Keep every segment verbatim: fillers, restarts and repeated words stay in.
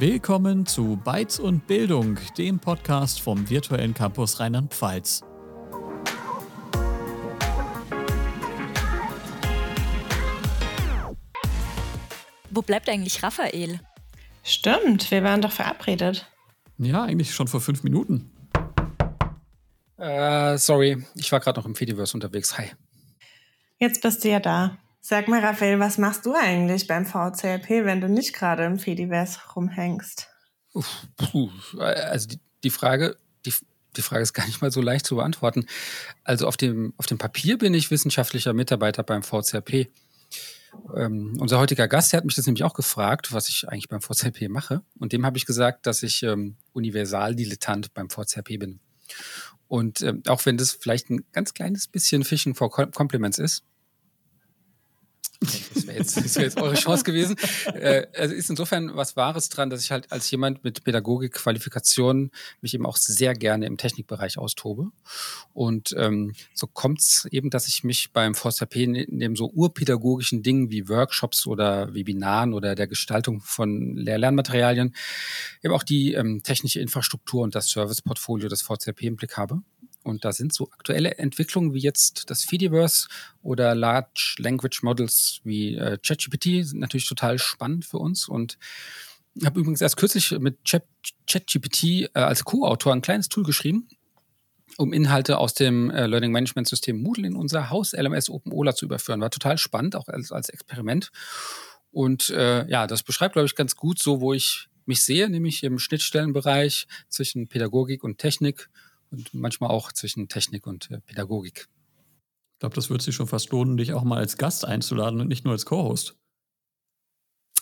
Willkommen zu Bytes und Bildung, dem Podcast vom virtuellen Campus Rheinland-Pfalz. Wo bleibt eigentlich Raphael? Stimmt, wir waren doch verabredet. Ja, eigentlich schon vor fünf Minuten. Äh, sorry, ich war gerade noch im Fediverse unterwegs. Hi. Jetzt bist du ja da. Sag mal, Raphael, was machst du eigentlich beim V C R P, wenn du nicht gerade im Fediverse rumhängst? Uff, puh, also die, die Frage, die, die Frage ist gar nicht mal so leicht zu beantworten. Also auf dem, auf dem Papier bin ich wissenschaftlicher Mitarbeiter beim V C R P. Ähm, unser heutiger Gast, der hat mich das nämlich auch gefragt, was ich eigentlich beim V C R P mache. Und dem habe ich gesagt, dass ich ähm, Universaldilettant beim V C R P bin. Und ähm, auch wenn das vielleicht ein ganz kleines bisschen Fishing for Compliments ist, das wäre jetzt, das wär jetzt eure Chance gewesen. Äh, also ist insofern was Wahres dran, dass ich halt als jemand mit Pädagogik-Qualifikationen mich eben auch sehr gerne im Technikbereich austobe. Und ähm, so kommt es eben, dass ich mich beim V C R P neben so urpädagogischen Dingen wie Workshops oder Webinaren oder der Gestaltung von Lehr-Lernmaterialien eben auch die ähm, technische Infrastruktur und das Serviceportfolio des V C R P im Blick habe. Und da sind so aktuelle Entwicklungen wie jetzt das Fediverse oder Large Language Models wie äh, ChatGPT sind natürlich total spannend für uns. Und ich habe übrigens erst kürzlich mit ChatGPT äh, als Co-Autor ein kleines Tool geschrieben, um Inhalte aus dem äh, Learning Management System Moodle in unser Haus-L M S OpenOla zu überführen. War total spannend, auch als, als Experiment. Und äh, ja, das beschreibt, glaube ich, ganz gut so, wo ich mich sehe, nämlich im Schnittstellenbereich zwischen Pädagogik und Technik. Und manchmal auch zwischen Technik und äh, Pädagogik. Ich glaube, das wird sich schon fast lohnen, dich auch mal als Gast einzuladen und nicht nur als Co-Host.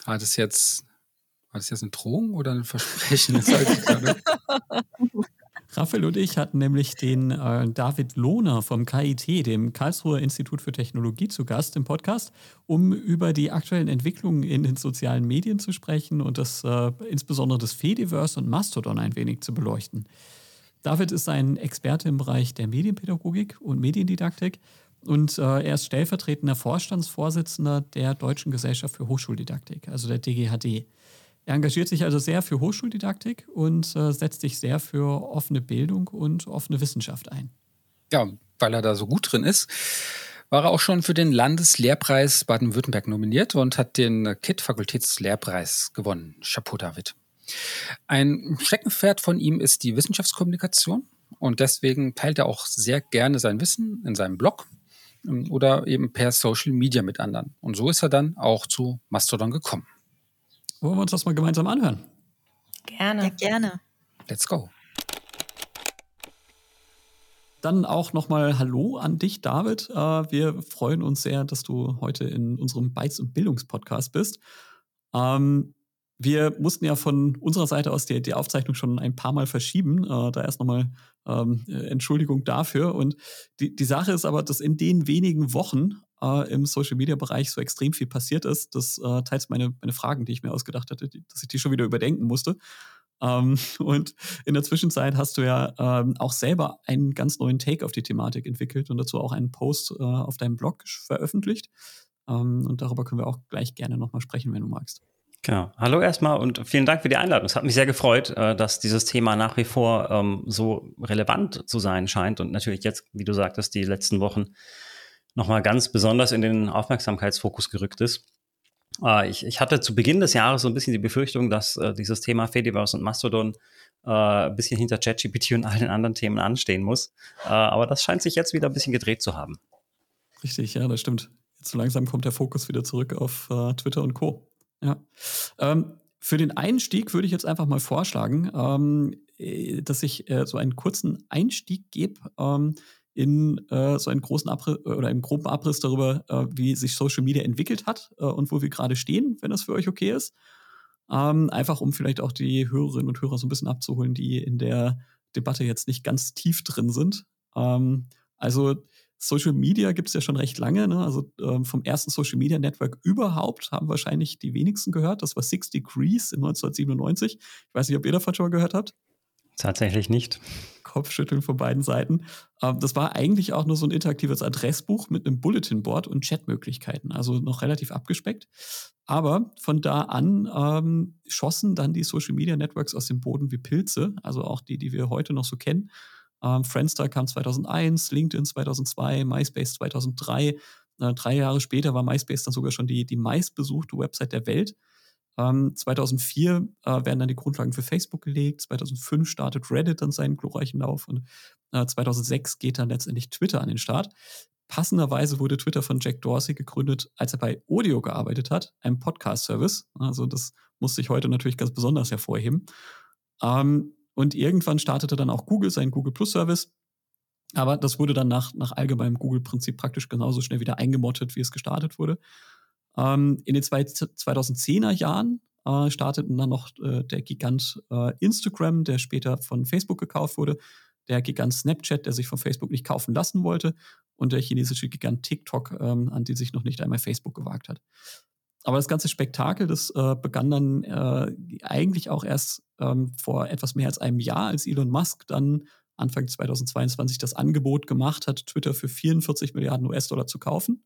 War das jetzt, war das jetzt eine Drohung oder ein Versprechen? Raphael und ich hatten nämlich den äh, David Lohner vom K I T, dem Karlsruher Institut für Technologie, zu Gast im Podcast, um über die aktuellen Entwicklungen in den sozialen Medien zu sprechen und das äh, insbesondere das Fediverse und Mastodon ein wenig zu beleuchten. David ist ein Experte im Bereich der Medienpädagogik und Mediendidaktik und äh, er ist stellvertretender Vorstandsvorsitzender der Deutschen Gesellschaft für Hochschuldidaktik, also der D G H D. Er engagiert sich also sehr für Hochschuldidaktik und äh, setzt sich sehr für offene Bildung und offene Wissenschaft ein. Ja, weil er da so gut drin ist, war er auch schon für den Landeslehrpreis Baden-Württemberg nominiert und hat den K I T-Fakultätslehrpreis gewonnen. Chapeau, David. Ein Steckenpferd von ihm ist die Wissenschaftskommunikation und deswegen teilt er auch sehr gerne sein Wissen in seinem Blog oder eben per Social Media mit anderen. Und so ist er dann auch zu Mastodon gekommen. Wollen wir uns das mal gemeinsam anhören? Gerne. Ja, gerne. Let's go. Dann auch nochmal Hallo an dich, David. Wir freuen uns sehr, dass du heute in unserem Bytes- und Bildungspodcast bist. Ähm, Wir mussten ja von unserer Seite aus die, die Aufzeichnung schon ein paar Mal verschieben. Äh, da erst nochmal ähm, Entschuldigung dafür. Und die, die Sache ist aber, dass in den wenigen Wochen äh, im Social-Media-Bereich so extrem viel passiert ist, dass äh, teils meine, meine Fragen, die ich mir ausgedacht hatte, die, dass ich die schon wieder überdenken musste. Ähm, und in der Zwischenzeit hast du ja ähm, auch selber einen ganz neuen Take auf die Thematik entwickelt und dazu auch einen Post äh, auf deinem Blog veröffentlicht. Ähm, und darüber können wir auch gleich gerne nochmal sprechen, wenn du magst. Genau. Hallo erstmal und vielen Dank für die Einladung. Es hat mich sehr gefreut, dass dieses Thema nach wie vor ähm, so relevant zu sein scheint und natürlich jetzt, wie du sagtest, die letzten Wochen nochmal ganz besonders in den Aufmerksamkeitsfokus gerückt ist. Äh, ich, ich hatte zu Beginn des Jahres so ein bisschen die Befürchtung, dass äh, dieses Thema Fediverse und Mastodon äh, ein bisschen hinter ChatGPT und all den anderen Themen anstehen muss. Äh, aber das scheint sich jetzt wieder ein bisschen gedreht zu haben. Richtig, ja, das stimmt. Jetzt so langsam kommt der Fokus wieder zurück auf äh, Twitter und Co. Ja. Ähm, für den Einstieg würde ich jetzt einfach mal vorschlagen, ähm, dass ich äh, so einen kurzen Einstieg gebe ähm, in äh, so einen großen Abriss oder einen groben Abriss darüber, äh, wie sich Social Media entwickelt hat äh, und wo wir gerade stehen, wenn das für euch okay ist. Ähm, einfach um vielleicht auch die Hörerinnen und Hörer so ein bisschen abzuholen, die in der Debatte jetzt nicht ganz tief drin sind. Ähm, also Social Media gibt es ja schon recht lange, ne? Also ähm, vom ersten Social Media Network überhaupt haben wahrscheinlich die wenigsten gehört. Das war Six Degrees in neunzehnhundertsiebenundneunzig. Ich weiß nicht, ob ihr davon schon mal gehört habt. Tatsächlich nicht. Kopfschütteln von beiden Seiten. Das war eigentlich auch nur so ein interaktives Adressbuch mit einem Bulletinboard und Chatmöglichkeiten, also noch relativ abgespeckt. Aber von da an ähm, schossen dann die Social Media Networks aus dem Boden wie Pilze, also auch die, die wir heute noch so kennen. Ähm, Friendster kam zweitausendeins, LinkedIn zweitausendzwei, MySpace zweitausenddrei. Äh, drei Jahre später war MySpace dann sogar schon die, die meistbesuchte Website der Welt. zweitausendvier äh, werden dann die Grundlagen für Facebook gelegt, zweitausendfünf startet Reddit dann seinen glorreichen Lauf und äh, zweitausendsechs geht dann letztendlich Twitter an den Start. Passenderweise wurde Twitter von Jack Dorsey gegründet, als er bei Odeo gearbeitet hat, einem Podcast-Service. Also das musste ich heute natürlich ganz besonders hervorheben. Ähm, und irgendwann startete dann auch Google seinen Google-Plus-Service, aber das wurde dann nach, nach allgemeinem Google-Prinzip praktisch genauso schnell wieder eingemottet, wie es gestartet wurde. In den zweitausendzehner Jahren äh, starteten dann noch äh, der Gigant äh, Instagram, der später von Facebook gekauft wurde, der Gigant Snapchat, der sich von Facebook nicht kaufen lassen wollte, und der chinesische Gigant TikTok, ähm, an die sich noch nicht einmal Facebook gewagt hat. Aber das ganze Spektakel, das äh, begann dann äh, eigentlich auch erst ähm, vor etwas mehr als einem Jahr, als Elon Musk dann Anfang zweitausendzweiundzwanzig das Angebot gemacht hat, Twitter für vierundvierzig Milliarden US-Dollar zu kaufen.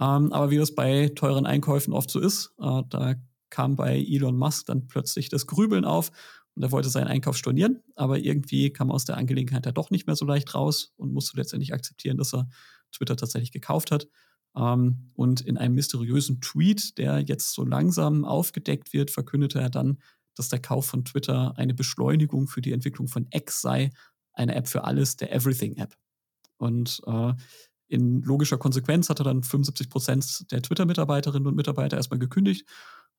Ähm, aber wie das bei teuren Einkäufen oft so ist, äh, da kam bei Elon Musk dann plötzlich das Grübeln auf und er wollte seinen Einkauf stornieren, aber irgendwie kam aus der Angelegenheit da doch nicht mehr so leicht raus und musste letztendlich akzeptieren, dass er Twitter tatsächlich gekauft hat. Ähm, und in einem mysteriösen Tweet, der jetzt so langsam aufgedeckt wird, verkündete er dann, dass der Kauf von Twitter eine Beschleunigung für die Entwicklung von X sei, eine App für alles, der Everything-App. Und äh, in logischer Konsequenz hat er dann fünfundsiebzig Prozent der Twitter-Mitarbeiterinnen und Mitarbeiter erstmal gekündigt,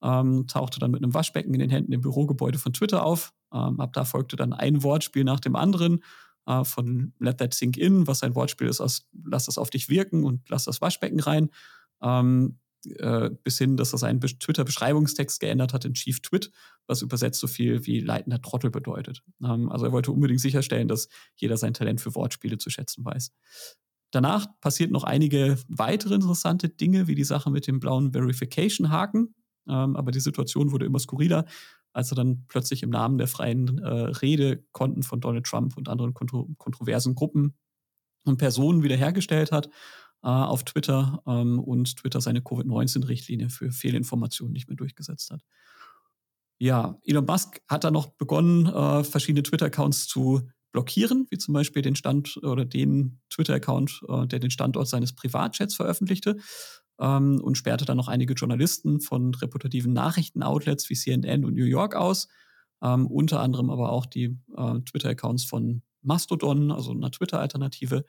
ähm, tauchte dann mit einem Waschbecken in den Händen im Bürogebäude von Twitter auf. Ähm, ab da folgte dann ein Wortspiel nach dem anderen äh, von Let That Sink In, was ein Wortspiel ist aus Lass das auf dich wirken und Lass das Waschbecken rein, ähm, äh, bis hin, dass er seinen Twitter-Beschreibungstext geändert hat in Chief Twit, was übersetzt so viel wie leitender Trottel bedeutet. Ähm, also er wollte unbedingt sicherstellen, dass jeder sein Talent für Wortspiele zu schätzen weiß. Danach passiert noch einige weitere interessante Dinge, wie die Sache mit dem blauen Verification-Haken. Ähm, aber die Situation wurde immer skurriler, als er dann plötzlich im Namen der freien äh, Rede Konten von Donald Trump und anderen kontro- kontroversen Gruppen und Personen wiederhergestellt hat äh, auf Twitter ähm, und Twitter seine Covid neunzehn Richtlinie für Fehlinformationen nicht mehr durchgesetzt hat. Ja, Elon Musk hat dann noch begonnen, äh, verschiedene Twitter-Accounts zu blockieren, wie zum Beispiel den Stand oder den Twitter-Account, äh, der den Standort seines Privatchats veröffentlichte, ähm, und sperrte dann noch einige Journalisten von reputativen Nachrichten-Outlets wie C N N und New York aus, ähm, unter anderem aber auch die äh, Twitter-Accounts von Mastodon, also einer Twitter-Alternative. Äh,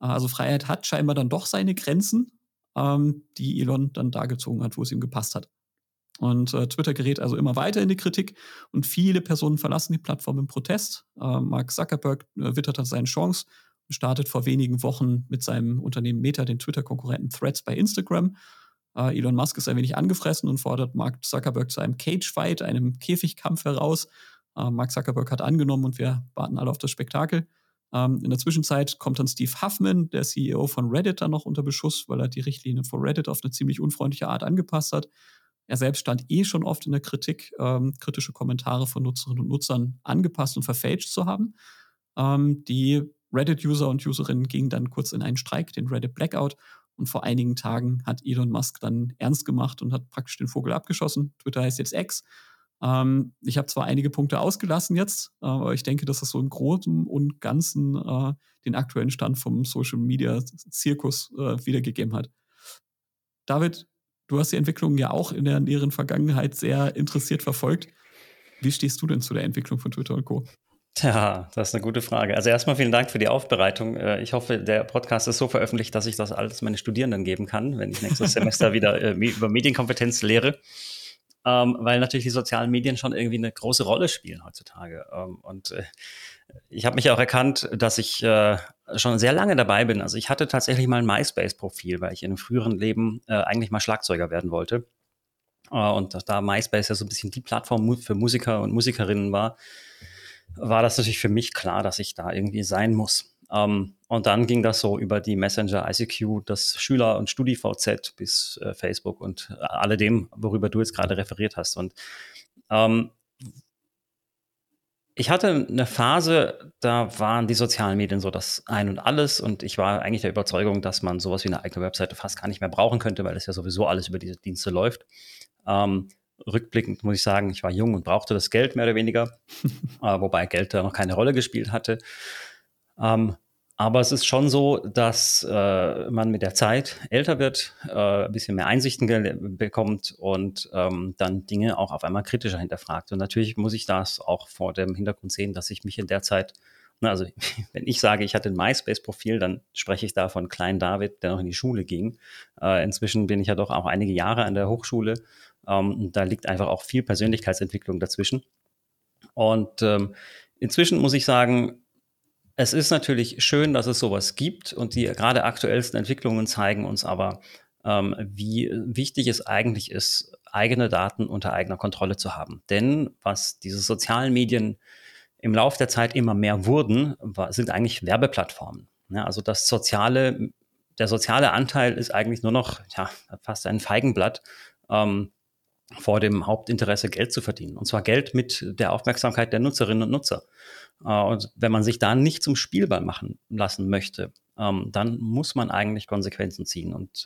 also Freiheit hat scheinbar dann doch seine Grenzen, ähm, die Elon dann da gezogen hat, wo es ihm gepasst hat. Und äh, Twitter gerät also immer weiter in die Kritik und viele Personen verlassen die Plattform im Protest. Äh, Mark Zuckerberg äh, wittert seine Chance und startet vor wenigen Wochen mit seinem Unternehmen Meta den Twitter-Konkurrenten Threads bei Instagram. Äh, Elon Musk ist ein wenig angefressen und fordert Mark Zuckerberg zu einem Cage-Fight, einem Käfigkampf heraus. Äh, Mark Zuckerberg hat angenommen und wir warten alle auf das Spektakel. Ähm, in der Zwischenzeit kommt dann Steve Huffman, der C E O von Reddit, dann noch unter Beschuss, weil er die Richtlinien von Reddit auf eine ziemlich unfreundliche Art angepasst hat. Er selbst stand eh schon oft in der Kritik, ähm, kritische Kommentare von Nutzerinnen und Nutzern angepasst und verfälscht zu haben. Ähm, die Reddit-User und Userinnen gingen dann kurz in einen Streik, den Reddit Blackout. Und vor einigen Tagen hat Elon Musk dann ernst gemacht und hat praktisch den Vogel abgeschossen. Twitter heißt jetzt X. Ähm, ich habe zwar einige Punkte ausgelassen jetzt, äh, aber ich denke, dass das so im Großen und Ganzen äh, den aktuellen Stand vom Social-Media-Zirkus äh, wiedergegeben hat. David, du hast die Entwicklung ja auch in der näheren Vergangenheit sehr interessiert verfolgt. Wie stehst du denn zu der Entwicklung von Twitter und Co.? Tja, das ist eine gute Frage. Also erstmal vielen Dank für die Aufbereitung. Ich hoffe, der Podcast ist so veröffentlicht, dass ich das alles meinen Studierenden geben kann, wenn ich nächstes Semester wieder über Medienkompetenz lehre. Weil natürlich die sozialen Medien schon irgendwie eine große Rolle spielen heutzutage. Und ich habe mich auch erkannt, dass ich schon sehr lange dabei bin. Also ich hatte tatsächlich mal ein MySpace-Profil, weil ich in einem früheren Leben eigentlich mal Schlagzeuger werden wollte. Und da MySpace ja so ein bisschen die Plattform für Musiker und Musikerinnen war, war das natürlich für mich klar, dass ich da irgendwie sein muss. Um, und dann ging das so über die Messenger, I C Q, das Schüler- und StudiVZ bis äh, Facebook und alledem, worüber du jetzt gerade referiert hast. Und um, Ich hatte eine Phase, da waren die sozialen Medien so das Ein und Alles und ich war eigentlich der Überzeugung, dass man sowas wie eine eigene Webseite fast gar nicht mehr brauchen könnte, weil das ja sowieso alles über diese Dienste läuft. Ähm, rückblickend muss ich sagen, ich war jung und brauchte das Geld mehr oder weniger, äh, wobei Geld da noch keine Rolle gespielt hatte. Ähm, aber es ist schon so, dass äh, man mit der Zeit älter wird, äh, ein bisschen mehr Einsichten gel- bekommt und ähm, dann Dinge auch auf einmal kritischer hinterfragt. Und natürlich muss ich das auch vor dem Hintergrund sehen, dass ich mich in der Zeit, na, also wenn ich sage, ich hatte ein MySpace-Profil, dann spreche ich da von kleinen David, der noch in die Schule ging. Äh, inzwischen bin ich ja doch auch einige Jahre an der Hochschule. Ähm, da liegt einfach auch viel Persönlichkeitsentwicklung dazwischen. Und ähm, inzwischen muss ich sagen, es ist natürlich schön, dass es sowas gibt und die gerade aktuellsten Entwicklungen zeigen uns aber, ähm, wie wichtig es eigentlich ist, eigene Daten unter eigener Kontrolle zu haben. Denn was diese sozialen Medien im Lauf der Zeit immer mehr wurden, war, sind eigentlich Werbeplattformen. Ja, also das soziale, der soziale Anteil ist eigentlich nur noch ja, fast ein Feigenblatt, ähm, vor dem Hauptinteresse Geld zu verdienen. Und zwar Geld mit der Aufmerksamkeit der Nutzerinnen und Nutzer. Und wenn man sich da nicht zum Spielball machen lassen möchte, dann muss man eigentlich Konsequenzen ziehen. Und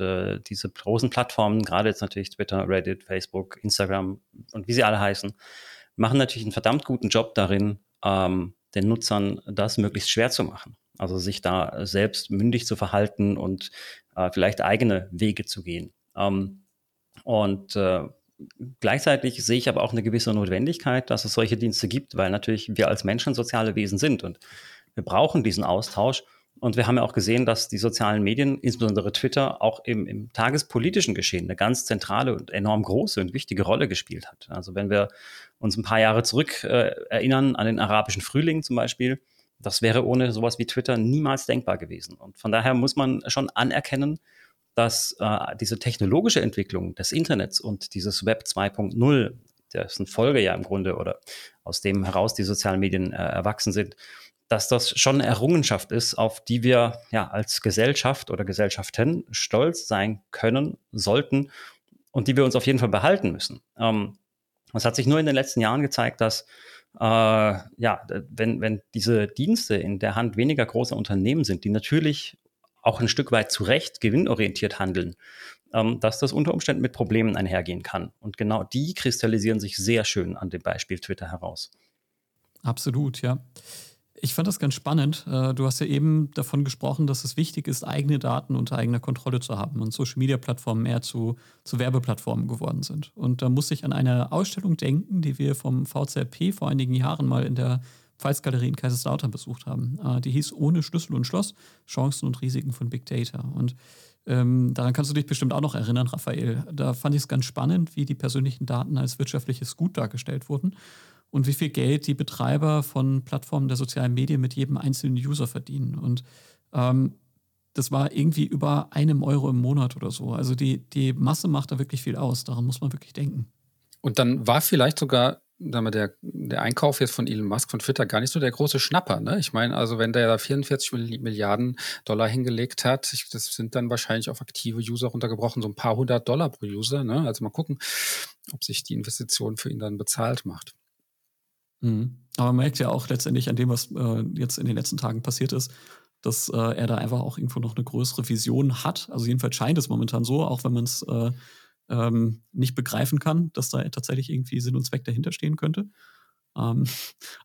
diese großen Plattformen, gerade jetzt natürlich Twitter, Reddit, Facebook, Instagram und wie sie alle heißen, machen natürlich einen verdammt guten Job darin, den Nutzern das möglichst schwer zu machen. Also sich da selbst mündig zu verhalten und vielleicht eigene Wege zu gehen. Und gleichzeitig sehe ich aber auch eine gewisse Notwendigkeit, dass es solche Dienste gibt, weil natürlich wir als Menschen soziale Wesen sind und wir brauchen diesen Austausch. Und wir haben ja auch gesehen, dass die sozialen Medien, insbesondere Twitter, auch im, im tagespolitischen Geschehen eine ganz zentrale und enorm große und wichtige Rolle gespielt hat. Also wenn wir uns ein paar Jahre zurück äh, erinnern an den arabischen Frühling zum Beispiel, das wäre ohne sowas wie Twitter niemals denkbar gewesen. Und von daher muss man schon anerkennen, dass äh, diese technologische Entwicklung des Internets und dieses Web zwei Punkt null, dessen Folge ja im Grunde oder aus dem heraus die sozialen Medien äh, erwachsen sind, dass das schon eine Errungenschaft ist, auf die wir ja als Gesellschaft oder Gesellschaften stolz sein können, sollten und die wir uns auf jeden Fall behalten müssen. Ähm, es hat sich nur in den letzten Jahren gezeigt, dass Äh, ja, wenn, wenn diese Dienste in der Hand weniger großer Unternehmen sind, die natürlich auch ein Stück weit zu Recht gewinnorientiert handeln, ähm, dass das unter Umständen mit Problemen einhergehen kann. Und genau die kristallisieren sich sehr schön an dem Beispiel Twitter heraus. Absolut, ja. Ich fand das ganz spannend. Du hast ja eben davon gesprochen, dass es wichtig ist, eigene Daten unter eigener Kontrolle zu haben und Social-Media-Plattformen mehr zu, zu Werbeplattformen geworden sind. Und da muss ich an eine Ausstellung denken, die wir vom V C R P vor einigen Jahren mal in der Pfalzgalerie in Kaiserslautern besucht haben. Die hieß Ohne Schlüssel und Schloss, Chancen und Risiken von Big Data. Und ähm, daran kannst du dich bestimmt auch noch erinnern, Raphael. Da fand ich es ganz spannend, wie die persönlichen Daten als wirtschaftliches Gut dargestellt wurden. Und wie viel Geld die Betreiber von Plattformen der sozialen Medien mit jedem einzelnen User verdienen. Und ähm, das war irgendwie über einem Euro im Monat oder so. Also die, die Masse macht da wirklich viel aus. Daran muss man wirklich denken. Und dann war vielleicht sogar sagen wir, der, der Einkauf jetzt von Elon Musk von Twitter gar nicht so der große Schnapper. Ne? Ich meine, also wenn der da vierundvierzig Milliarden Dollar hingelegt hat, ich, das sind dann wahrscheinlich auf aktive User runtergebrochen, so ein paar hundert Dollar pro User. Ne? Also mal gucken, ob sich die Investition für ihn dann bezahlt macht. Aber man merkt ja auch letztendlich an dem, was äh, jetzt in den letzten Tagen passiert ist, dass äh, er da einfach auch irgendwo noch eine größere Vision hat. Also jedenfalls scheint es momentan so, auch wenn man es äh, ähm, nicht begreifen kann, dass da tatsächlich irgendwie Sinn und Zweck dahinter stehen könnte. Ähm,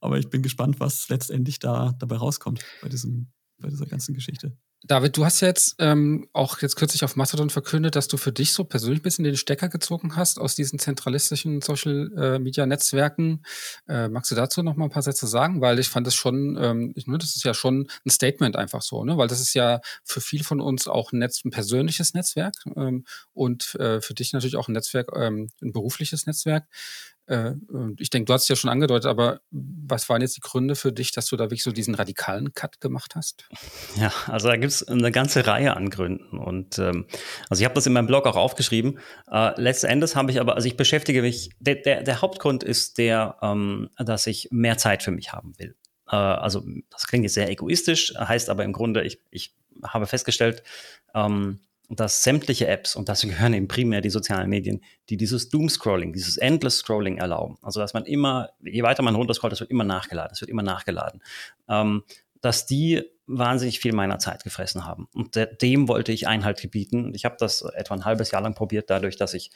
aber ich bin gespannt, was letztendlich da dabei rauskommt bei diesem, bei dieser ganzen Geschichte. David, du hast ja jetzt ähm, auch jetzt kürzlich auf Mastodon verkündet, dass du für dich so persönlich ein bisschen den Stecker gezogen hast aus diesen zentralistischen Social-Media-Netzwerken. Äh, magst du dazu noch mal ein paar Sätze sagen? Weil ich fand das schon, ähm, ich, das ist ja schon ein Statement einfach so, ne? Weil das ist ja für viele von uns auch ein, Netz, ein persönliches Netzwerk ähm, und äh, für dich natürlich auch ein Netzwerk, ähm, ein berufliches Netzwerk. Äh, ich denke, du hast es ja schon angedeutet, aber was waren jetzt die Gründe für dich, dass du da wirklich so diesen radikalen Cut gemacht hast? Ja, also da gibt es eine ganze Reihe an Gründen und ähm, also ich habe das in meinem Blog auch aufgeschrieben. Äh, letzten Endes habe ich aber, also ich beschäftige mich, der, der, der Hauptgrund ist der, ähm, dass ich mehr Zeit für mich haben will. Äh, also das klingt jetzt sehr egoistisch, heißt aber im Grunde, ich, ich habe festgestellt, ähm, dass sämtliche Apps, und dazu gehören eben primär die sozialen Medien, die dieses Doom-Scrolling, dieses Endless-Scrolling erlauben, also dass man immer, je weiter man runterscrollt, das wird immer nachgeladen, das wird immer nachgeladen, ähm, dass die wahnsinnig viel meiner Zeit gefressen haben. Und de- dem wollte ich Einhalt gebieten. Ich habe das etwa ein halbes Jahr lang probiert, dadurch, dass ich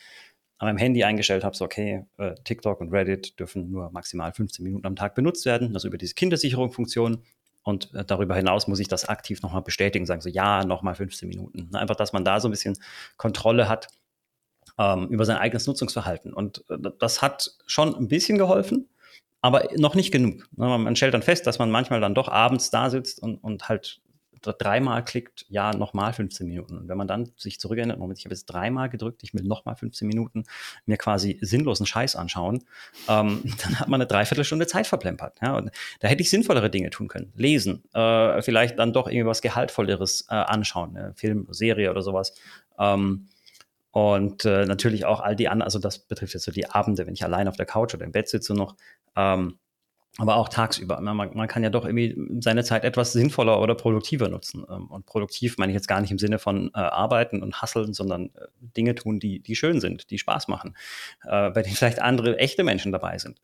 an meinem Handy eingestellt habe, so okay, äh, TikTok und Reddit dürfen nur maximal fünfzehn Minuten am Tag benutzt werden, also über diese Kindersicherung-Funktion. Und äh, darüber hinaus muss ich das aktiv nochmal bestätigen, sagen so, ja, nochmal fünfzehn Minuten. Na, einfach, dass man da so ein bisschen Kontrolle hat ähm, über sein eigenes Nutzungsverhalten. Und äh, das hat schon ein bisschen geholfen, aber noch nicht genug. Man stellt dann fest, dass man manchmal dann doch abends da sitzt und, und halt dreimal klickt, ja, nochmal fünfzehn Minuten. Und wenn man dann sich zurückerinnert, Moment, ich habe jetzt dreimal gedrückt, ich will nochmal fünfzehn Minuten mir quasi sinnlosen Scheiß anschauen, ähm, dann hat man eine Dreiviertelstunde Zeit verplempert. Ja? Und da hätte ich sinnvollere Dinge tun können. Lesen, äh, vielleicht dann doch irgendwie was Gehaltvolleres äh, anschauen, ne? Film, Serie oder sowas. Ähm, und äh, natürlich auch all die anderen, also das betrifft jetzt so die Abende, wenn ich allein auf der Couch oder im Bett sitze noch, ähm, aber auch tagsüber. Man, man kann ja doch irgendwie seine Zeit etwas sinnvoller oder produktiver nutzen. Und produktiv meine ich jetzt gar nicht im Sinne von äh, arbeiten und hasseln, sondern äh, Dinge tun, die, die schön sind, die Spaß machen, äh, bei denen vielleicht andere echte Menschen dabei sind.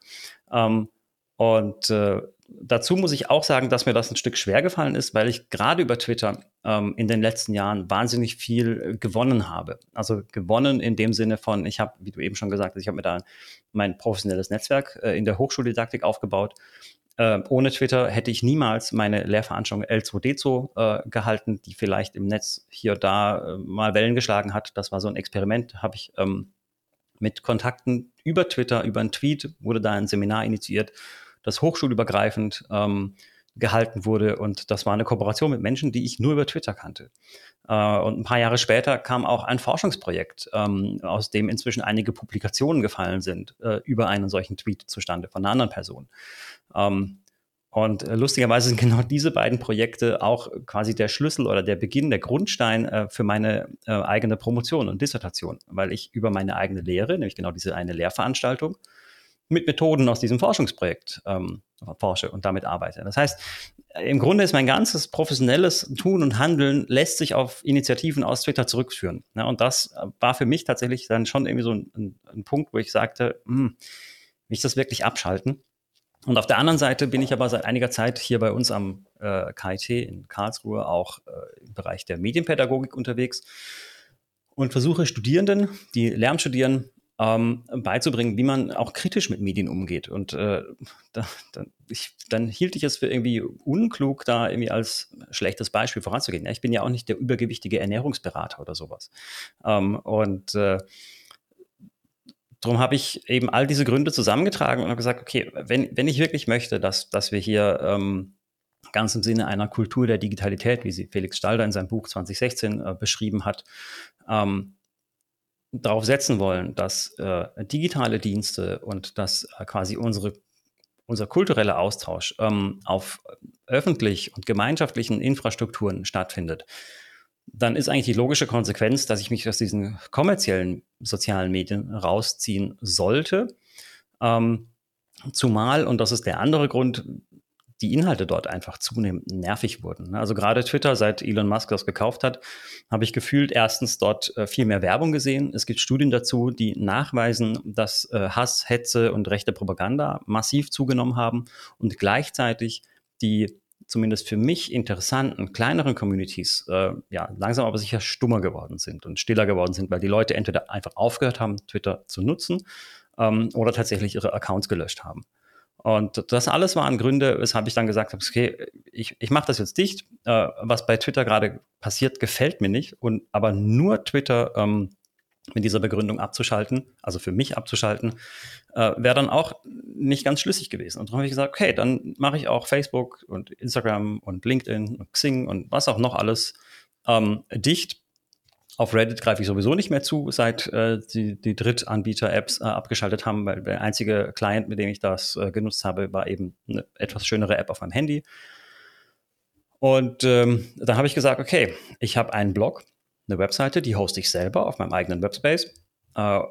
Ähm, und äh, dazu muss ich auch sagen, dass mir das ein Stück schwer gefallen ist, weil ich gerade über Twitter ähm, in den letzten Jahren wahnsinnig viel gewonnen habe. Also gewonnen in dem Sinne von, ich habe, wie du eben schon gesagt hast, ich habe mir da mein professionelles Netzwerk äh, in der Hochschuldidaktik aufgebaut. Äh, ohne Twitter hätte ich niemals meine Lehrveranstaltung L zwei D zwei äh, gehalten, die vielleicht im Netz hier und da äh, mal Wellen geschlagen hat. Das war so ein Experiment, habe ich ähm, mit Kontakten über Twitter, über einen Tweet, wurde da ein Seminar initiiert, das hochschulübergreifend ähm, gehalten wurde. Und das war eine Kooperation mit Menschen, die ich nur über Twitter kannte. Äh, und ein paar Jahre später kam auch ein Forschungsprojekt, ähm, aus dem inzwischen einige Publikationen gefallen sind, äh, über einen solchen Tweet zustande von einer anderen Person. Ähm, und äh, lustigerweise sind genau diese beiden Projekte auch quasi der Schlüssel oder der Beginn, der Grundstein äh, für meine äh, eigene Promotion und Dissertation, weil ich über meine eigene Lehre, nämlich genau diese eine Lehrveranstaltung, mit Methoden aus diesem Forschungsprojekt ähm, forsche und damit arbeite. Das heißt, im Grunde ist mein ganzes professionelles Tun und Handeln lässt sich auf Initiativen aus Twitter zurückführen. Ja, und das war für mich tatsächlich dann schon irgendwie so ein, ein, ein Punkt, wo ich sagte, hm, will ich das wirklich abschalten? Und auf der anderen Seite bin ich aber seit einiger Zeit hier bei uns am äh, K I T in Karlsruhe auch äh, im Bereich der Medienpädagogik unterwegs und versuche Studierenden, die Lehramt studieren, Ähm, beizubringen, wie man auch kritisch mit Medien umgeht. Und äh, da, da, ich, dann hielt ich es für irgendwie unklug, da irgendwie als schlechtes Beispiel voranzugehen. Ja, ich bin ja auch nicht der übergewichtige Ernährungsberater oder sowas. Ähm, und äh, darum habe ich eben all diese Gründe zusammengetragen und habe gesagt, okay, wenn, wenn ich wirklich möchte, dass, dass wir hier ähm, ganz im Sinne einer Kultur der Digitalität, wie sie Felix Stalder in seinem Buch zwanzig sechzehn äh, beschrieben hat, ähm, darauf setzen wollen, dass äh, digitale Dienste und dass äh, quasi unsere, unser kultureller Austausch ähm, auf öffentlich und gemeinschaftlichen Infrastrukturen stattfindet, dann ist eigentlich die logische Konsequenz, dass ich mich aus diesen kommerziellen sozialen Medien rausziehen sollte. Ähm, zumal, und das ist der andere Grund, die Inhalte dort einfach zunehmend nervig wurden. Also gerade Twitter, seit Elon Musk das gekauft hat, habe ich gefühlt erstens dort viel mehr Werbung gesehen. Es gibt Studien dazu, die nachweisen, dass Hass, Hetze und rechte Propaganda massiv zugenommen haben und gleichzeitig die zumindest für mich interessanten, kleineren Communities äh, ja langsam aber sicher stummer geworden sind und stiller geworden sind, weil die Leute entweder einfach aufgehört haben, Twitter zu nutzen ähm, oder tatsächlich ihre Accounts gelöscht haben. Und das alles waren Gründe, weshalb ich dann gesagt habe, okay, ich, ich mache das jetzt dicht. Äh, was bei Twitter gerade passiert, gefällt mir nicht. Und aber nur Twitter ähm, mit dieser Begründung abzuschalten, also für mich abzuschalten, äh, wäre dann auch nicht ganz schlüssig gewesen. Und dann habe ich gesagt, okay, dann mache ich auch Facebook und Instagram und LinkedIn und Xing und was auch noch alles ähm, dicht. Auf Reddit greife ich sowieso nicht mehr zu, seit äh, die, die Drittanbieter-Apps äh, abgeschaltet haben, weil der einzige Client, mit dem ich das äh, genutzt habe, war eben eine etwas schönere App auf meinem Handy. Und ähm, dann habe ich gesagt, okay, ich habe einen Blog, eine Webseite, die hoste ich selber auf meinem eigenen Webspace. Äh, da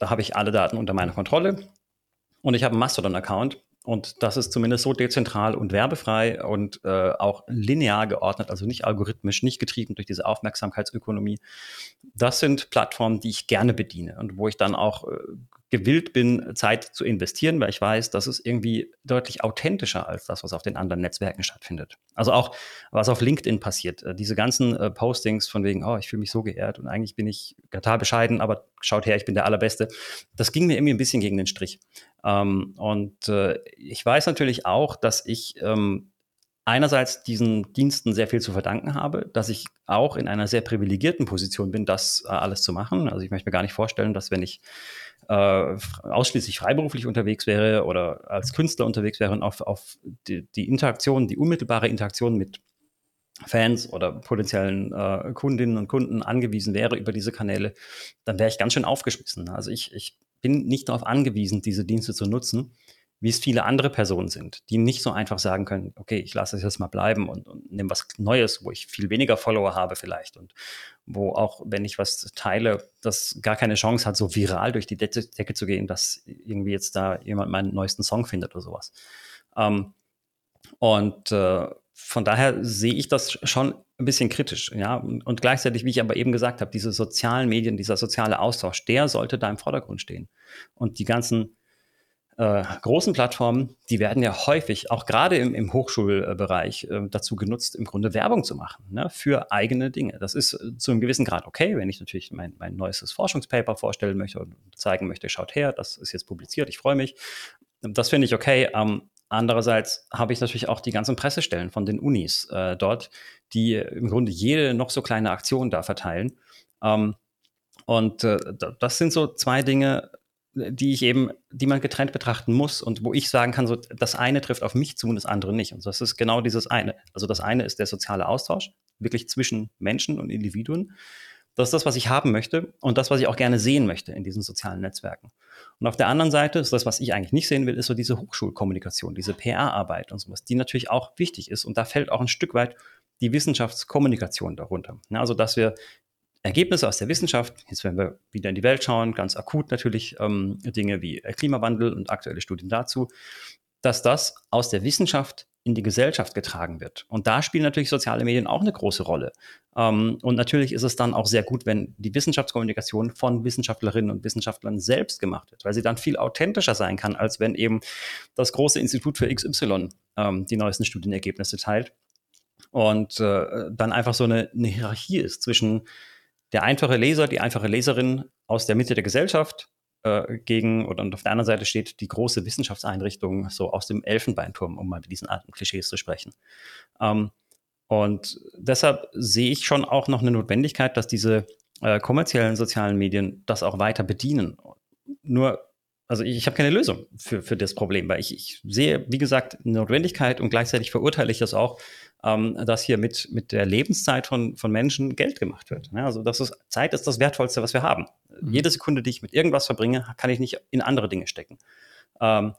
habe ich alle Daten unter meiner Kontrolle. Und ich habe einen Mastodon-Account, Und das ist zumindest so dezentral und werbefrei und äh, auch linear geordnet, also nicht algorithmisch, nicht getrieben durch diese Aufmerksamkeitsökonomie. Das sind Plattformen, die ich gerne bediene und wo ich dann auch äh, gewillt bin, Zeit zu investieren, weil ich weiß, das ist irgendwie deutlich authentischer als das, was auf den anderen Netzwerken stattfindet. Also auch, was auf LinkedIn passiert. Äh, diese ganzen äh, Postings von wegen, oh, ich fühle mich so geehrt und eigentlich bin ich total bescheiden, aber schaut her, ich bin der Allerbeste. Das ging mir irgendwie ein bisschen gegen den Strich. Ähm, und äh, ich weiß natürlich auch, dass ich ähm, einerseits diesen Diensten sehr viel zu verdanken habe, dass ich auch in einer sehr privilegierten Position bin, das äh, alles zu machen. Also ich möchte mir gar nicht vorstellen, dass wenn ich äh, ausschließlich freiberuflich unterwegs wäre oder als Künstler unterwegs wäre und auf, auf die, die Interaktion, die unmittelbare Interaktion mit Fans oder potenziellen äh, Kundinnen und Kunden angewiesen wäre über diese Kanäle, dann wäre ich ganz schön aufgeschmissen. Also ich, ich bin nicht darauf angewiesen, diese Dienste zu nutzen, wie es viele andere Personen sind, die nicht so einfach sagen können, okay, ich lasse es jetzt mal bleiben und, und nehme was Neues, wo ich viel weniger Follower habe vielleicht und wo auch, wenn ich was teile, das gar keine Chance hat, so viral durch die De- Decke zu gehen, dass irgendwie jetzt da jemand meinen neuesten Song findet oder sowas. Ähm, und äh, von daher sehe ich das schon ein bisschen kritisch, ja, und gleichzeitig, wie ich aber eben gesagt habe, diese sozialen Medien, dieser soziale Austausch, der sollte da im Vordergrund stehen. Und die ganzen äh, großen Plattformen, die werden ja häufig, auch gerade im, im Hochschulbereich, äh, dazu genutzt, im Grunde Werbung zu machen, ne, für eigene Dinge. Das ist zu einem gewissen Grad okay, wenn ich natürlich mein, mein neuestes Forschungspaper vorstellen möchte und zeigen möchte, schaut her, das ist jetzt publiziert, ich freue mich. Das finde ich okay. Ähm, Andererseits habe ich natürlich auch die ganzen Pressestellen von den Unis äh, dort, die im Grunde jede noch so kleine Aktion da verteilen. Ähm, und äh, das sind so zwei Dinge, die ich eben, die man getrennt betrachten muss und wo ich sagen kann, so das eine trifft auf mich zu und das andere nicht. Und das ist genau dieses eine. Also das eine ist der soziale Austausch, wirklich zwischen Menschen und Individuen. Das ist das, was ich haben möchte und das, was ich auch gerne sehen möchte in diesen sozialen Netzwerken. Und auf der anderen Seite ist das, was ich eigentlich nicht sehen will, ist so diese Hochschulkommunikation, diese P R-Arbeit und sowas, die natürlich auch wichtig ist. Und da fällt auch ein Stück weit die Wissenschaftskommunikation darunter. Also, dass wir Ergebnisse aus der Wissenschaft, jetzt wenn wir wieder in die Welt schauen, ganz akut natürlich ähm, Dinge wie Klimawandel und aktuelle Studien dazu, dass das aus der Wissenschaft in die Gesellschaft getragen wird. Und da spielen natürlich soziale Medien auch eine große Rolle. Ähm, und natürlich ist es dann auch sehr gut, wenn die Wissenschaftskommunikation von Wissenschaftlerinnen und Wissenschaftlern selbst gemacht wird, weil sie dann viel authentischer sein kann, als wenn eben das große Institut für X Y ähm, die neuesten Studienergebnisse teilt und äh, dann einfach so eine, eine Hierarchie ist zwischen der einfache Leser, die einfache Leserin aus der Mitte der Gesellschaft gegen, oder und auf der anderen Seite steht die große Wissenschaftseinrichtung so aus dem Elfenbeinturm, um mal mit diesen alten Klischees zu sprechen. Ähm, und deshalb sehe ich schon auch noch eine Notwendigkeit, dass diese äh, kommerziellen sozialen Medien das auch weiter bedienen. Nur, also ich, ich habe keine Lösung für, für das Problem, weil ich, ich sehe, wie gesagt, eine Notwendigkeit und gleichzeitig verurteile ich das auch, ähm, dass hier mit, mit der Lebenszeit von, von Menschen Geld gemacht wird. Ja, also das ist, Zeit ist das Wertvollste, was wir haben. Jede Sekunde, die ich mit irgendwas verbringe, kann ich nicht in andere Dinge stecken. Ähm,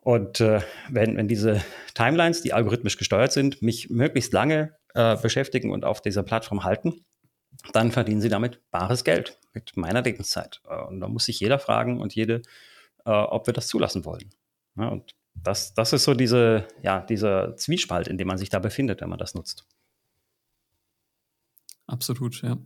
und äh, wenn, wenn diese Timelines, die algorithmisch gesteuert sind, mich möglichst lange äh, beschäftigen und auf dieser Plattform halten, dann verdienen sie damit bares Geld mit meiner Lebenszeit. Äh, und da muss sich jeder fragen und jede, äh, ob wir das zulassen wollen. Ja, und das, das ist so diese, ja, dieser Zwiespalt, in dem man sich da befindet, wenn man das nutzt. Absolut, ja.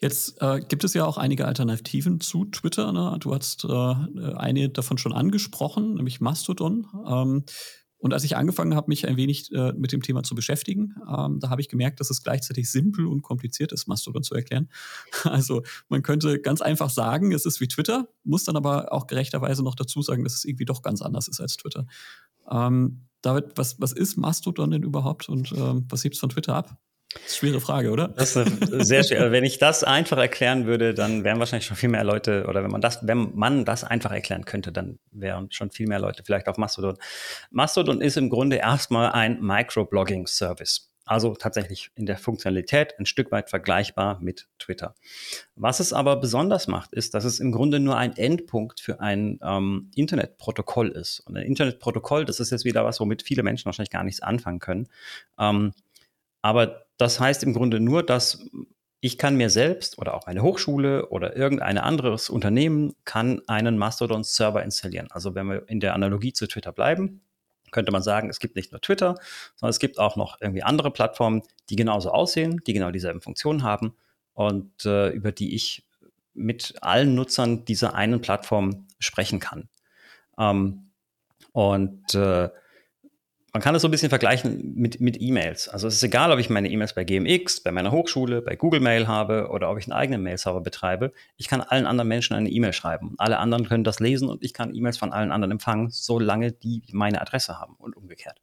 Jetzt äh, gibt es ja auch einige Alternativen zu Twitter, ne? Du hast äh, eine davon schon angesprochen, nämlich Mastodon. Ähm, und als ich angefangen habe, mich ein wenig äh, mit dem Thema zu beschäftigen, ähm, da habe ich gemerkt, dass es gleichzeitig simpel und kompliziert ist, Mastodon zu erklären. Also man könnte ganz einfach sagen, es ist wie Twitter, muss dann aber auch gerechterweise noch dazu sagen, dass es irgendwie doch ganz anders ist als Twitter. Ähm, David, was, was ist Mastodon denn überhaupt und ähm, was hebt es von Twitter ab? Das ist eine schwere Frage, oder? Das ist eine sehr schwere. Wenn ich das einfach erklären würde, dann wären wahrscheinlich schon viel mehr Leute, oder wenn man das, wenn man das einfach erklären könnte, dann wären schon viel mehr Leute vielleicht auf Mastodon. Mastodon ist im Grunde erstmal ein Microblogging-Service. Also tatsächlich in der Funktionalität ein Stück weit vergleichbar mit Twitter. Was es aber besonders macht, ist, dass es im Grunde nur ein Endpunkt für ein ähm, Internetprotokoll ist. Und ein Internetprotokoll, das ist jetzt wieder was, womit viele Menschen wahrscheinlich gar nichts anfangen können. Ähm, aber das heißt im Grunde nur, dass Ich kann mir selbst oder auch eine Hochschule oder irgendein anderes Unternehmen kann einen Mastodon-Server installieren. Also wenn wir in der Analogie zu Twitter bleiben, könnte man sagen, es gibt nicht nur Twitter, sondern es gibt auch noch irgendwie andere Plattformen, die genauso aussehen, die genau dieselben Funktionen haben und äh, über die ich mit allen Nutzern dieser einen Plattform sprechen kann. Ähm, und äh, man kann das so ein bisschen vergleichen mit, mit E-Mails. Also es ist egal, ob ich meine E-Mails bei G M X, bei meiner Hochschule, bei Google Mail habe oder ob ich einen eigenen Mail-Server betreibe. Ich kann allen anderen Menschen eine E-Mail schreiben. Alle anderen können das lesen und ich kann E-Mails von allen anderen empfangen, solange die meine Adresse haben und umgekehrt.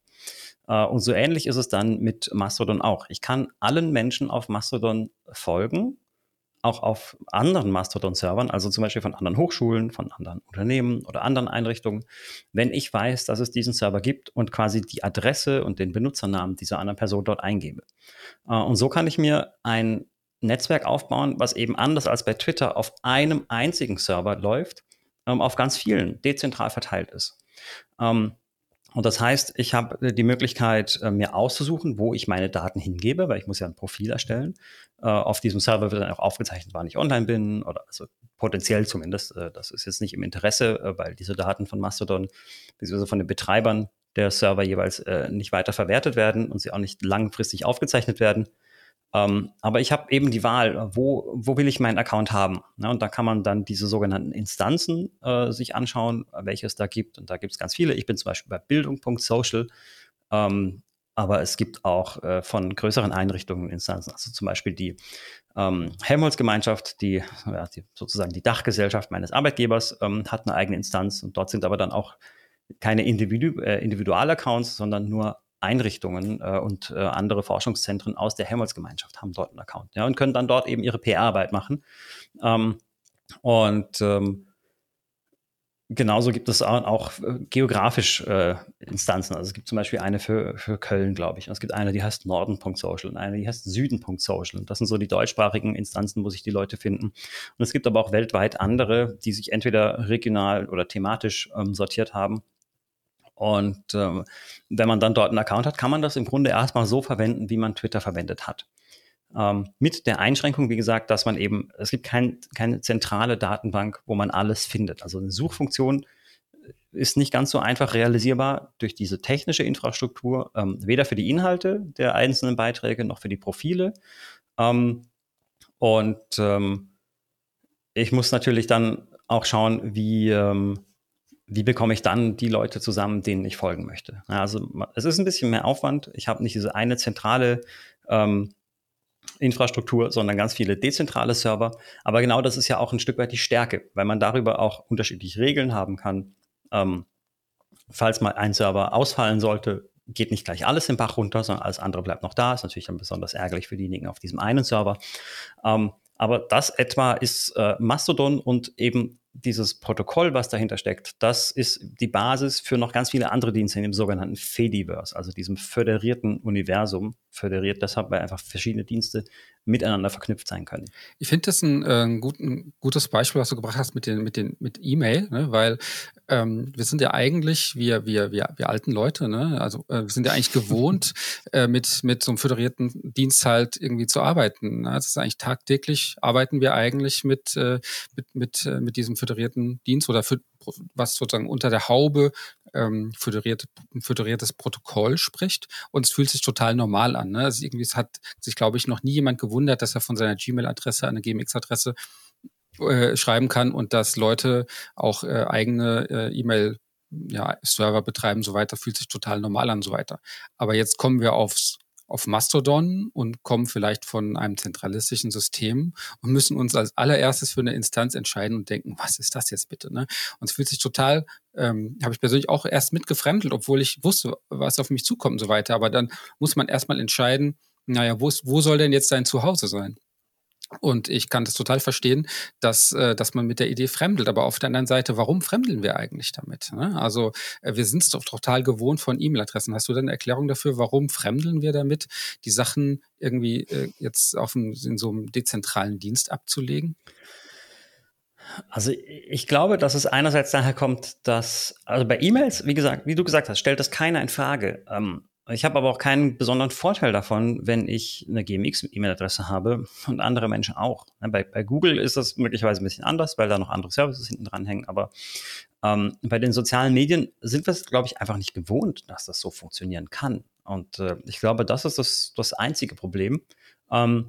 Und so ähnlich ist es dann mit Mastodon auch. Ich kann allen Menschen auf Mastodon folgen, auch auf anderen Mastodon-Servern, also zum Beispiel von anderen Hochschulen, von anderen Unternehmen oder anderen Einrichtungen, wenn ich weiß, dass es diesen Server gibt und quasi die Adresse und den Benutzernamen dieser anderen Person dort eingebe. Und so kann ich mir ein Netzwerk aufbauen, was eben anders als bei Twitter auf einem einzigen Server läuft, auf ganz vielen, dezentral verteilt ist. Und das heißt, ich habe die Möglichkeit, mir auszusuchen, wo ich meine Daten hingebe, weil ich muss ja ein Profil erstellen. Auf diesem Server wird dann auch aufgezeichnet, wann ich online bin oder also potenziell zumindest. Das ist jetzt nicht im Interesse, weil diese Daten von Mastodon bzw. von den Betreibern der Server jeweils nicht weiter verwertet werden und sie auch nicht langfristig aufgezeichnet werden. Aber ich habe eben die Wahl, wo, wo will ich meinen Account haben? Und da kann man dann diese sogenannten Instanzen äh, sich anschauen, welche es da gibt. Und da gibt es ganz viele. Ich bin zum Beispiel bei bildung punkt social, ähm, aber es gibt auch äh, von größeren Einrichtungen Instanzen. Also zum Beispiel die ähm, Helmholtz-Gemeinschaft, die, ja, die sozusagen die Dachgesellschaft meines Arbeitgebers, ähm, hat eine eigene Instanz. Und dort sind aber dann auch keine Individu- äh, Individualaccounts, sondern nur Einrichtungen äh, und äh, andere Forschungszentren aus der Helmholtz-Gemeinschaft haben dort einen Account, ja, und können dann dort eben ihre P R-Arbeit machen. Ähm, und ähm, genauso gibt es auch, auch geografisch äh, Instanzen. Also es gibt zum Beispiel eine für, für Köln, glaube ich. Und es gibt eine, die heißt norden punkt social und eine, die heißt süden punkt social. Und das sind so die deutschsprachigen Instanzen, wo sich die Leute finden. Und es gibt aber auch weltweit andere, die sich entweder regional oder thematisch ähm, sortiert haben. Und ähm, wenn man dann dort einen Account hat, kann man das im Grunde erstmal so verwenden, wie man Twitter verwendet hat. Ähm, mit der Einschränkung, wie gesagt, dass man eben, es gibt kein, keine zentrale Datenbank, wo man alles findet. Also eine Suchfunktion ist nicht ganz so einfach realisierbar durch diese technische Infrastruktur, ähm, weder für die Inhalte der einzelnen Beiträge noch für die Profile. Ähm, und ähm, ich muss natürlich dann auch schauen, wie... Ähm, Wie bekomme ich dann die Leute zusammen, denen ich folgen möchte? Also es ist ein bisschen mehr Aufwand. Ich habe nicht diese eine zentrale ähm, Infrastruktur, sondern ganz viele dezentrale Server. Aber genau das ist ja auch ein Stück weit die Stärke, weil man darüber auch unterschiedliche Regeln haben kann. Ähm, falls mal ein Server ausfallen sollte, geht nicht gleich alles im Bach runter, sondern alles andere bleibt noch da. Ist natürlich dann besonders ärgerlich für diejenigen auf diesem einen Server. Ähm, aber das etwa ist äh, Mastodon und eben dieses Protokoll, was dahinter steckt, das ist die Basis für noch ganz viele andere Dienste in dem sogenannten Fediverse, also diesem föderierten Universum. Föderiert deshalb, weil einfach verschiedene Dienste miteinander verknüpft sein können. Ich finde das ein, äh, ein, gut, ein gutes Beispiel, was du gebracht hast mit, den, mit, den, mit E-Mail, ne? Weil ähm, wir sind ja eigentlich, wir, wir, wir, wir alten Leute, ne? Also äh, wir sind ja eigentlich gewohnt, äh, mit, mit so einem föderierten Dienst halt irgendwie zu arbeiten. Ne? Das ist eigentlich tagtäglich, arbeiten wir eigentlich mit, äh, mit, mit, äh, mit diesem föderierten Dienst oder für, was sozusagen unter der Haube ähm, föderiert, ein föderiertes Protokoll spricht, und es fühlt sich total normal an. Ne? Also irgendwie, es hat sich, glaube ich, noch nie jemand gewundert, dass er von seiner Gmail-Adresse eine G M X-Adresse äh, schreiben kann und dass Leute auch äh, eigene äh, E-Mail, ja, Server betreiben, so weiter, fühlt sich total normal an, so weiter. Aber jetzt kommen wir aufs auf Mastodon und kommen vielleicht von einem zentralistischen System und müssen uns als allererstes für eine Instanz entscheiden und denken, was ist das jetzt bitte? Ne? Und es fühlt sich total, ähm, habe ich persönlich auch erst mitgefremdelt, obwohl ich wusste, was auf mich zukommt und so weiter. Aber dann muss man erstmal entscheiden, naja, wo, ist, wo soll denn jetzt sein Zuhause sein? Und ich kann das total verstehen, dass, dass man mit der Idee fremdelt. Aber auf der anderen Seite, warum fremdeln wir eigentlich damit? Also wir sind es doch total gewohnt von E-Mail-Adressen. Hast du denn eine Erklärung dafür, warum fremdeln wir damit, die Sachen irgendwie jetzt auf einen, in so einem dezentralen Dienst abzulegen? Also ich glaube, dass es einerseits daher kommt, dass, also bei E-Mails, wie gesagt, wie du gesagt hast, stellt das keiner in Frage. Ähm, Ich habe aber auch keinen besonderen Vorteil davon, wenn ich eine G M X-E-Mail-Adresse habe und andere Menschen auch. Bei, bei Google ist das möglicherweise ein bisschen anders, weil da noch andere Services hinten dran hängen. Aber ähm, bei den sozialen Medien sind wir es, glaube ich, einfach nicht gewohnt, dass das so funktionieren kann. Und äh, ich glaube, das ist das, das einzige Problem. Ähm,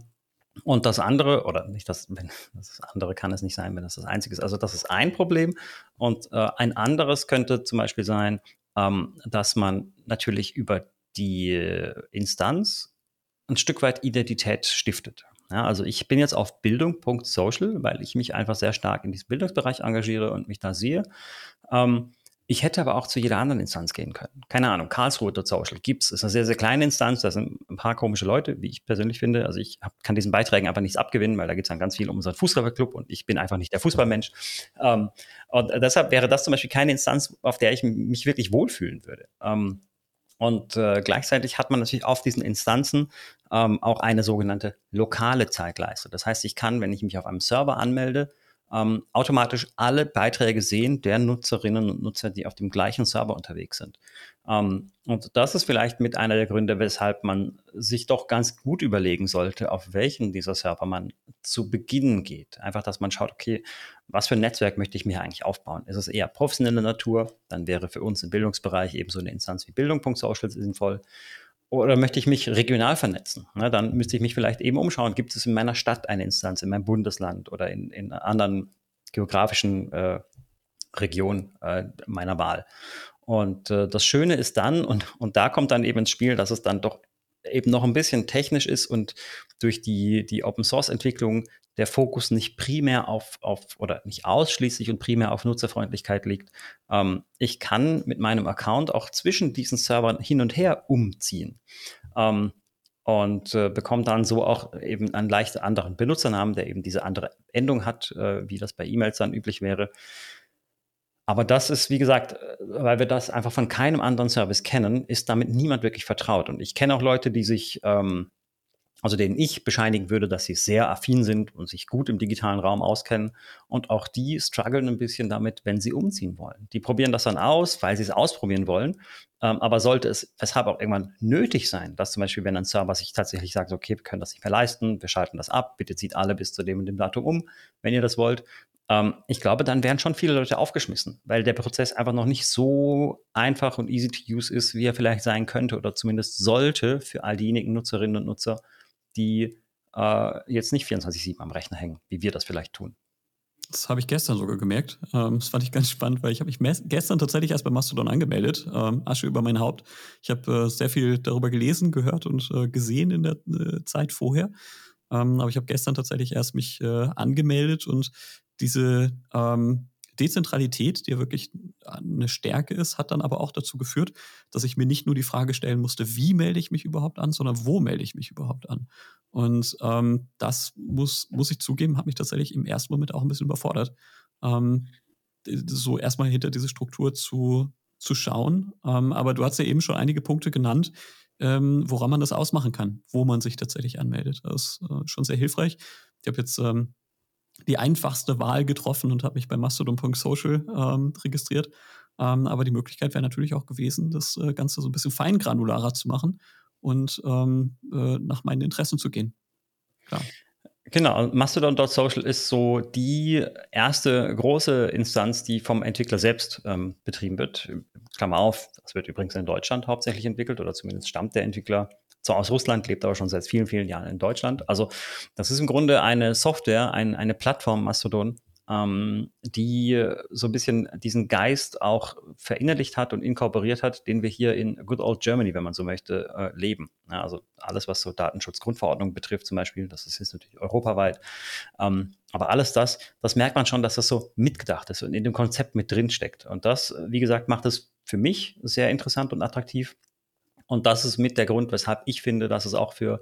und das andere, oder nicht das, wenn, das andere kann es nicht sein, wenn das das einzige ist. Also das ist ein Problem. Und äh, ein anderes könnte zum Beispiel sein, ähm, dass man natürlich über die Instanz ein Stück weit Identität stiftet. Ja, also ich bin jetzt auf bildung punkt social, weil ich mich einfach sehr stark in diesem Bildungsbereich engagiere und mich da sehe. Ähm, ich hätte aber auch zu jeder anderen Instanz gehen können. Keine Ahnung, Karlsruhe.social gibt es. Ist eine sehr, sehr kleine Instanz. Da sind ein paar komische Leute, wie ich persönlich finde. Also ich hab, kann diesen Beiträgen einfach nichts abgewinnen, weil da geht es dann ganz viel um unseren Fußballclub und ich bin einfach nicht der Fußballmensch. Ähm, und deshalb wäre das zum Beispiel keine Instanz, auf der ich mich wirklich wohlfühlen würde. Ähm, Und äh, gleichzeitig hat man natürlich auf diesen Instanzen ähm, auch eine sogenannte lokale Zeitleiste. Das heißt, ich kann, wenn ich mich auf einem Server anmelde, ähm, automatisch alle Beiträge sehen der Nutzerinnen und Nutzer, die auf dem gleichen Server unterwegs sind. Ähm, und das ist vielleicht mit einer der Gründe, weshalb man sich doch ganz gut überlegen sollte, auf welchen dieser Server man zu Beginn geht. Einfach, dass man schaut, okay, was für ein Netzwerk möchte ich mir eigentlich aufbauen? Ist es eher professionelle Natur? Dann wäre für uns im Bildungsbereich eben so eine Instanz wie bildung punkt social sinnvoll. Oder möchte ich mich regional vernetzen? Na, dann müsste ich mich vielleicht eben umschauen. Gibt es in meiner Stadt eine Instanz, in meinem Bundesland oder in, in anderen geografischen äh, Regionen äh, meiner Wahl? Und äh, das Schöne ist dann, und, und da kommt dann eben ins Spiel, dass es dann doch eben noch ein bisschen technisch ist und durch die, die Open-Source-Entwicklung der Fokus nicht primär auf, auf oder nicht ausschließlich und primär auf Nutzerfreundlichkeit liegt. Ähm, ich kann mit meinem Account auch zwischen diesen Servern hin und her umziehen ähm, und äh, bekomme dann so auch eben einen leicht anderen Benutzernamen, der eben diese andere Endung hat, äh, wie das bei E-Mails dann üblich wäre. Aber das ist, wie gesagt, weil wir das einfach von keinem anderen Service kennen, ist damit niemand wirklich vertraut. Und ich kenne auch Leute, die sich, ähm, also denen ich bescheinigen würde, dass sie sehr affin sind und sich gut im digitalen Raum auskennen. Und auch die strugglen ein bisschen damit, wenn sie umziehen wollen. Die probieren das dann aus, weil sie es ausprobieren wollen. Ähm, aber sollte es weshalb auch irgendwann nötig sein, dass zum Beispiel, wenn ein Server sich tatsächlich sagt, okay, wir können das nicht mehr leisten, wir schalten das ab, bitte zieht alle bis zu dem und dem Datum um, wenn ihr das wollt. Ich glaube, dann wären schon viele Leute aufgeschmissen, weil der Prozess einfach noch nicht so einfach und easy to use ist, wie er vielleicht sein könnte oder zumindest sollte für all diejenigen Nutzerinnen und Nutzer, die äh, jetzt nicht vierundzwanzig sieben am Rechner hängen, wie wir das vielleicht tun. Das habe ich gestern sogar gemerkt. Ähm, das fand ich ganz spannend, weil ich habe mich mes- gestern tatsächlich erst bei Mastodon angemeldet. Ähm, Asche über mein Haupt. Ich habe äh, sehr viel darüber gelesen, gehört und äh, gesehen in der äh, Zeit vorher. Ähm, aber ich habe gestern tatsächlich erst mich äh, angemeldet und diese ähm, Dezentralität, die ja wirklich eine Stärke ist, hat dann aber auch dazu geführt, dass ich mir nicht nur die Frage stellen musste, wie melde ich mich überhaupt an, sondern wo melde ich mich überhaupt an. Und ähm, das muss, muss ich zugeben, hat mich tatsächlich im ersten Moment auch ein bisschen überfordert, ähm, so erstmal hinter diese Struktur zu, zu schauen. Ähm, aber du hast ja eben schon einige Punkte genannt, ähm, woran man das ausmachen kann, wo man sich tatsächlich anmeldet. Das ist äh, schon sehr hilfreich. Ich habe jetzt ähm, die einfachste Wahl getroffen und habe mich bei Mastodon.social ähm, registriert. Ähm, aber die Möglichkeit wäre natürlich auch gewesen, das Ganze so ein bisschen feingranularer zu machen und ähm, äh, nach meinen Interessen zu gehen. Klar. Genau, Mastodon.social ist so die erste große Instanz, die vom Entwickler selbst ähm, betrieben wird. Klammer auf, das wird übrigens in Deutschland hauptsächlich entwickelt oder zumindest stammt der Entwickler zwar aus Russland, lebt aber schon seit vielen, vielen Jahren in Deutschland. Also das ist im Grunde eine Software, ein, eine Plattform Mastodon, ähm, die so ein bisschen diesen Geist auch verinnerlicht hat und inkorporiert hat, den wir hier in Good Old Germany, wenn man so möchte, äh, leben. Ja, also alles, was so Datenschutzgrundverordnung betrifft zum Beispiel, das ist jetzt natürlich europaweit, ähm, aber alles das, das merkt man schon, dass das so mitgedacht ist und in dem Konzept mit drin steckt. Und das, wie gesagt, macht es für mich sehr interessant und attraktiv. Und das ist mit der Grund, weshalb ich finde, dass es auch für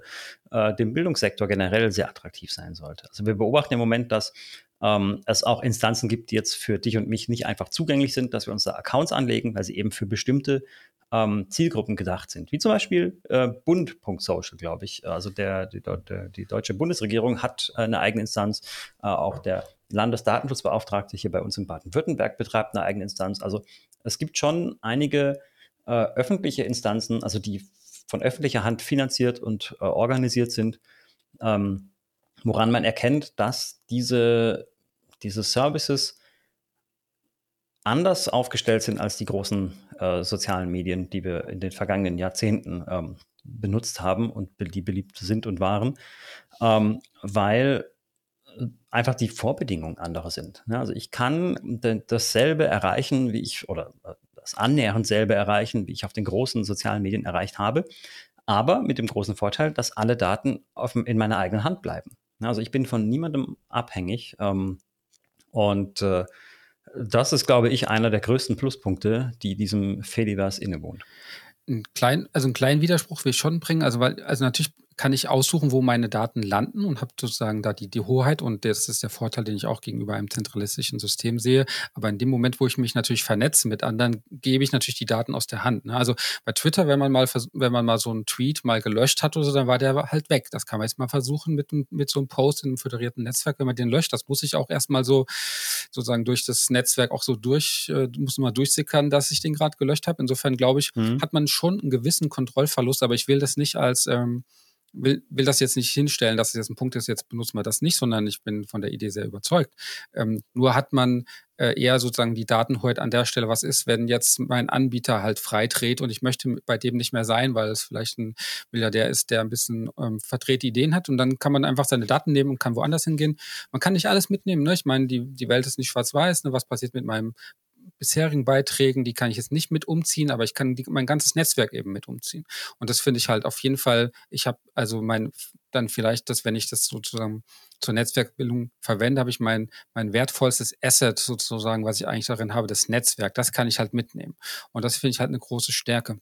äh, den Bildungssektor generell sehr attraktiv sein sollte. Also wir beobachten im Moment, dass ähm, es auch Instanzen gibt, die jetzt für dich und mich nicht einfach zugänglich sind, dass wir uns da Accounts anlegen, weil sie eben für bestimmte ähm, Zielgruppen gedacht sind. Wie zum Beispiel äh, bund punkt social, glaube ich. Also der, die, der, die deutsche Bundesregierung hat eine eigene Instanz, äh, auch der Landesdatenschutzbeauftragte hier bei uns in Baden-Württemberg betreibt eine eigene Instanz. Also es gibt schon einige öffentliche Instanzen, also die von öffentlicher Hand finanziert und äh, organisiert sind, ähm, woran man erkennt, dass diese, diese Services anders aufgestellt sind als die großen äh, sozialen Medien, die wir in den vergangenen Jahrzehnten ähm, benutzt haben und be- die beliebt sind und waren, ähm, weil einfach die Vorbedingungen andere sind. Ja, also ich kann d- dasselbe erreichen, wie ich, oder das annähernd selbe erreichen, wie ich auf den großen sozialen Medien erreicht habe, aber mit dem großen Vorteil, dass alle Daten auf, in meiner eigenen Hand bleiben. Ja, also ich bin von niemandem abhängig ähm, und äh, das ist, glaube ich, einer der größten Pluspunkte, die diesem Fediverse innewohnt. Ein klein, also einen kleinen Widerspruch will ich schon bringen. Also, weil, also natürlich kann ich aussuchen, wo meine Daten landen und habe sozusagen da die, die Hoheit, und das ist der Vorteil, den ich auch gegenüber einem zentralistischen System sehe. Aber in dem Moment, wo ich mich natürlich vernetze mit anderen, gebe ich natürlich die Daten aus der Hand. Ne? Also bei Twitter, wenn man mal vers- wenn man mal so einen Tweet mal gelöscht hat oder so, dann war der halt weg. Das kann man jetzt mal versuchen mit, mit so einem Post in einem föderierten Netzwerk. Wenn man den löscht, das muss ich auch erstmal so sozusagen durch das Netzwerk auch so durch, äh, muss mal durchsickern, dass ich den gerade gelöscht habe. Insofern, glaube ich, mhm. hat man schon einen gewissen Kontrollverlust, aber ich will das nicht als... Ähm, Will, will das jetzt nicht hinstellen, dass es jetzt ein Punkt ist, jetzt benutzen wir das nicht, sondern ich bin von der Idee sehr überzeugt. Ähm, nur hat man äh, eher sozusagen die Daten heute an der Stelle, was ist, wenn jetzt mein Anbieter halt freidreht und ich möchte bei dem nicht mehr sein, weil es vielleicht ein Milliardär ist, der ein bisschen ähm, verdrehte Ideen hat, und dann kann man einfach seine Daten nehmen und kann woanders hingehen. Man kann nicht alles mitnehmen, ne? Ich meine, die, die Welt ist nicht schwarz-weiß, ne? Was passiert mit meinem bisherigen Beiträgen, die kann ich jetzt nicht mit umziehen, aber ich kann die, mein ganzes Netzwerk eben mit umziehen. Und das finde ich halt auf jeden Fall, ich habe also mein, dann vielleicht das, wenn ich das sozusagen zur Netzwerkbildung verwende, habe ich mein, mein wertvollstes Asset sozusagen, was ich eigentlich darin habe, das Netzwerk, das kann ich halt mitnehmen. Und das finde ich halt eine große Stärke.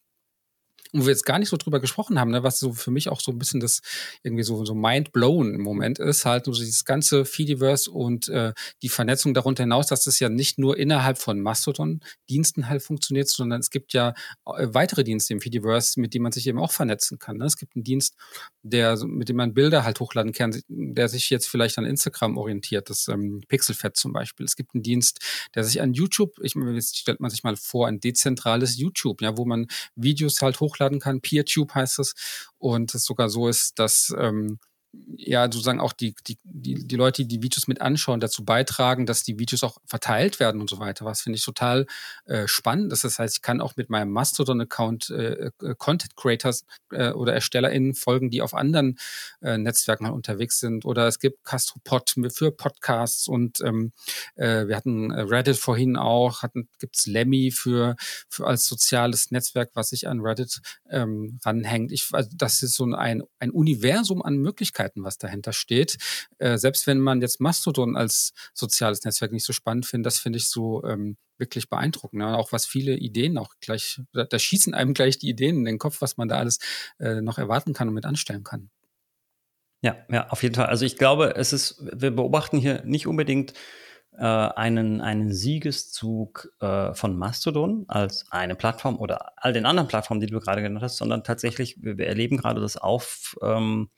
Und wo wir jetzt gar nicht so drüber gesprochen haben, ne, was so für mich auch so ein bisschen das irgendwie so, so mind-blown im Moment ist, halt so dieses ganze Fediverse und äh, die Vernetzung darunter hinaus, dass das ja nicht nur innerhalb von Mastodon-Diensten halt funktioniert, sondern es gibt ja weitere Dienste im Fediverse, mit denen man sich eben auch vernetzen kann. Ne? Es gibt einen Dienst, der, mit dem man Bilder halt hochladen kann, der sich jetzt vielleicht an Instagram orientiert, das ähm, PixelFed zum Beispiel. Es gibt einen Dienst, der sich an YouTube, ich meine, jetzt stellt man sich mal vor, ein dezentrales YouTube, ja, wo man Videos halt hochladen kann. PeerTube heißt es, und es sogar so ist, dass ähm, ja sozusagen auch die, die, die, die Leute, die die Videos mit anschauen, dazu beitragen, dass die Videos auch verteilt werden und so weiter, was finde ich total äh, spannend ist. Das heißt, ich kann auch mit meinem Mastodon-Account äh, Content-Creators äh, oder ErstellerInnen folgen, die auf anderen äh, Netzwerken halt unterwegs sind, oder es gibt Castropod für Podcasts, und ähm, äh, wir hatten Reddit vorhin auch, gibt es Lemmy für, für als soziales Netzwerk, was sich an Reddit ähm, ranhängt. Ich, also das ist so ein, ein Universum an Möglichkeiten, was dahinter steht. Äh, selbst wenn man jetzt Mastodon als soziales Netzwerk nicht so spannend findet, das finde ich so ähm, wirklich beeindruckend. Ja? Auch was viele Ideen auch gleich, da, da schießen einem gleich die Ideen in den Kopf, was man da alles äh, noch erwarten kann und mit anstellen kann. Ja, ja, auf jeden Fall. Also ich glaube, es ist, wir beobachten hier nicht unbedingt äh, einen, einen Siegeszug äh, von Mastodon als eine Plattform oder all den anderen Plattformen, die du gerade genannt hast, sondern tatsächlich, wir, wir erleben gerade das auf ähm,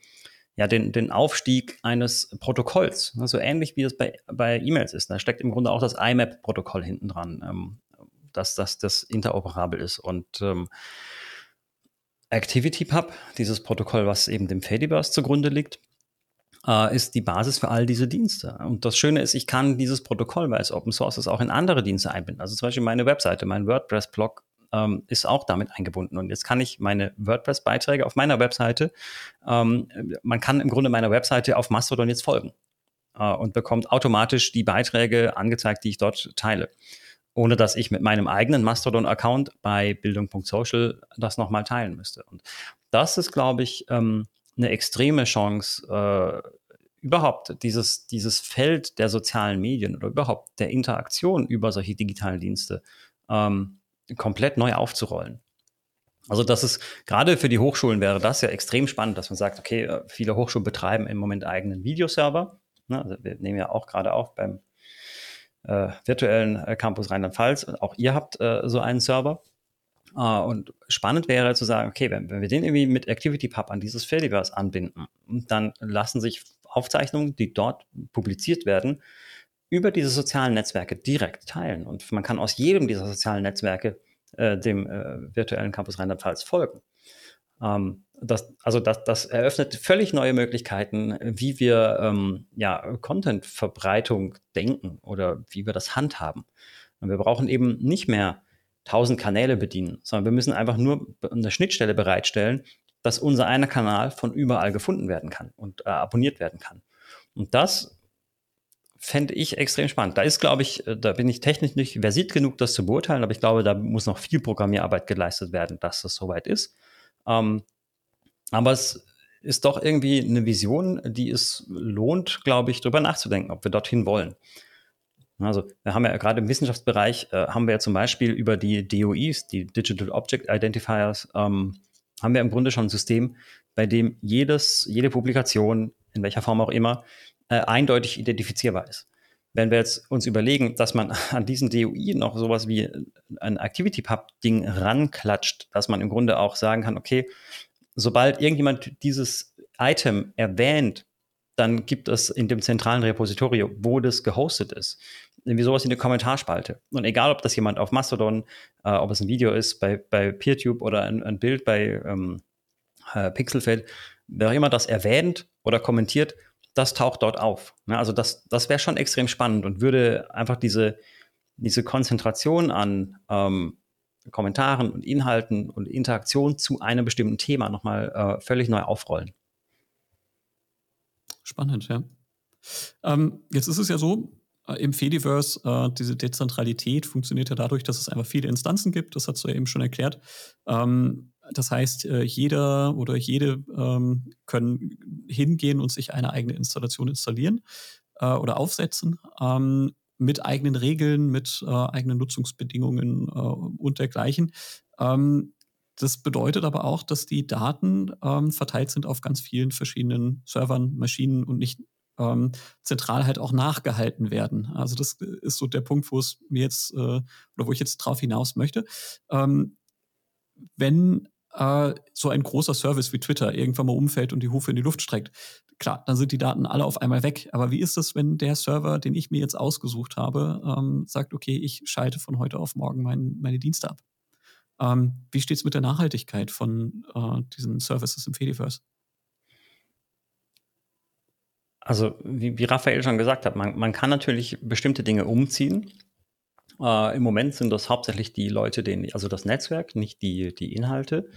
ja, den, den Aufstieg eines Protokolls, ne, so ähnlich wie das bei, bei E-Mails ist. Da steckt im Grunde auch das I M A P-Protokoll hinten dran, ähm, dass, dass das interoperabel ist. Und ähm, ActivityPub, dieses Protokoll, was eben dem Fediverse zugrunde liegt, äh, ist die Basis für all diese Dienste. Und das Schöne ist, ich kann dieses Protokoll, weil es Open Source ist, auch in andere Dienste einbinden. Also zum Beispiel meine Webseite, mein WordPress-Blog, ist auch damit eingebunden. Und jetzt kann ich meine WordPress-Beiträge auf meiner Webseite, ähm, man kann im Grunde meiner Webseite auf Mastodon jetzt folgen äh, und bekommt automatisch die Beiträge angezeigt, die ich dort teile. Ohne dass ich mit meinem eigenen Mastodon-Account bei bildung punkt social das nochmal teilen müsste. Und das ist, glaube ich, ähm, eine extreme Chance, äh, überhaupt dieses, dieses Feld der sozialen Medien oder überhaupt der Interaktion über solche digitalen Dienste ähm, komplett neu aufzurollen. Also das ist, gerade für die Hochschulen wäre das ja extrem spannend, dass man sagt, okay, viele Hochschulen betreiben im Moment eigenen Videoserver. Ne, also wir nehmen ja auch gerade auf beim äh, virtuellen Campus Rheinland-Pfalz. Auch ihr habt äh, so einen Server. Äh, und spannend wäre zu sagen, okay, wenn, wenn wir den irgendwie mit ActivityPub an dieses Fediverse anbinden, dann lassen sich Aufzeichnungen, die dort publiziert werden, über diese sozialen Netzwerke direkt teilen. Und man kann aus jedem dieser sozialen Netzwerke äh, dem äh, virtuellen Campus Rheinland-Pfalz folgen. Ähm, das, also das, das eröffnet völlig neue Möglichkeiten, wie wir ähm, ja, Content-Verbreitung denken oder wie wir das handhaben. Und wir brauchen eben nicht mehr tausend Kanäle bedienen, sondern wir müssen einfach nur eine Schnittstelle bereitstellen, dass unser einer Kanal von überall gefunden werden kann und äh, abonniert werden kann. Und das fände ich extrem spannend. Da ist, glaube ich, da bin ich technisch nicht versiert genug, das zu beurteilen, aber ich glaube, da muss noch viel Programmierarbeit geleistet werden, dass das soweit ist. Ähm, aber es ist doch irgendwie eine Vision, die es lohnt, glaube ich, darüber nachzudenken, ob wir dorthin wollen. Also wir haben ja gerade im Wissenschaftsbereich, äh, haben wir ja zum Beispiel über die D O Is, die Digital Object Identifiers, ähm, haben wir im Grunde schon ein System, bei dem jedes, jede Publikation, in welcher Form auch immer, äh, eindeutig identifizierbar ist. Wenn wir jetzt uns überlegen, dass man an diesen D O I noch sowas wie ein ActivityPub-Ding ranklatscht, dass man im Grunde auch sagen kann, okay, sobald irgendjemand dieses Item erwähnt, dann gibt es in dem zentralen Repositorio, wo das gehostet ist, irgendwie sowas wie eine Kommentarspalte. Und egal, ob das jemand auf Mastodon, äh, ob es ein Video ist bei, bei PeerTube oder ein, ein Bild bei ähm, äh, PixelFed, wer auch immer das erwähnt oder kommentiert, das taucht dort auf. Ja, also das, das wäre schon extrem spannend und würde einfach diese, diese Konzentration an ähm, Kommentaren und Inhalten und Interaktion zu einem bestimmten Thema nochmal äh, völlig neu aufrollen. Spannend, ja. Ähm, jetzt ist es ja so, äh, im Fediverse, äh, diese Dezentralität funktioniert ja dadurch, dass es einfach viele Instanzen gibt, das hast du ja eben schon erklärt. Ähm, das heißt, äh, jeder oder jede ähm, können hingehen und sich eine eigene Installation installieren äh, oder aufsetzen, ähm, mit eigenen Regeln, mit äh, eigenen Nutzungsbedingungen äh, und dergleichen. Ähm, Das bedeutet aber auch, dass die Daten ähm, verteilt sind auf ganz vielen verschiedenen Servern, Maschinen und nicht ähm, zentral halt auch nachgehalten werden. Also das ist so der Punkt, wo es mir jetzt äh, oder wo ich jetzt drauf hinaus möchte. Ähm, wenn äh, so ein großer Service wie Twitter irgendwann mal umfällt und die Hufe in die Luft streckt, klar, dann sind die Daten alle auf einmal weg. Aber wie ist es, wenn der Server, den ich mir jetzt ausgesucht habe, ähm, sagt, okay, ich schalte von heute auf morgen mein, meine Dienste ab? Ähm, wie steht es mit der Nachhaltigkeit von äh, diesen Services im Fediverse? Also wie, wie Raphael schon gesagt hat, man, man kann natürlich bestimmte Dinge umziehen. Äh, Im Moment sind das hauptsächlich die Leute, denen, also das Netzwerk, nicht die, die Inhalte.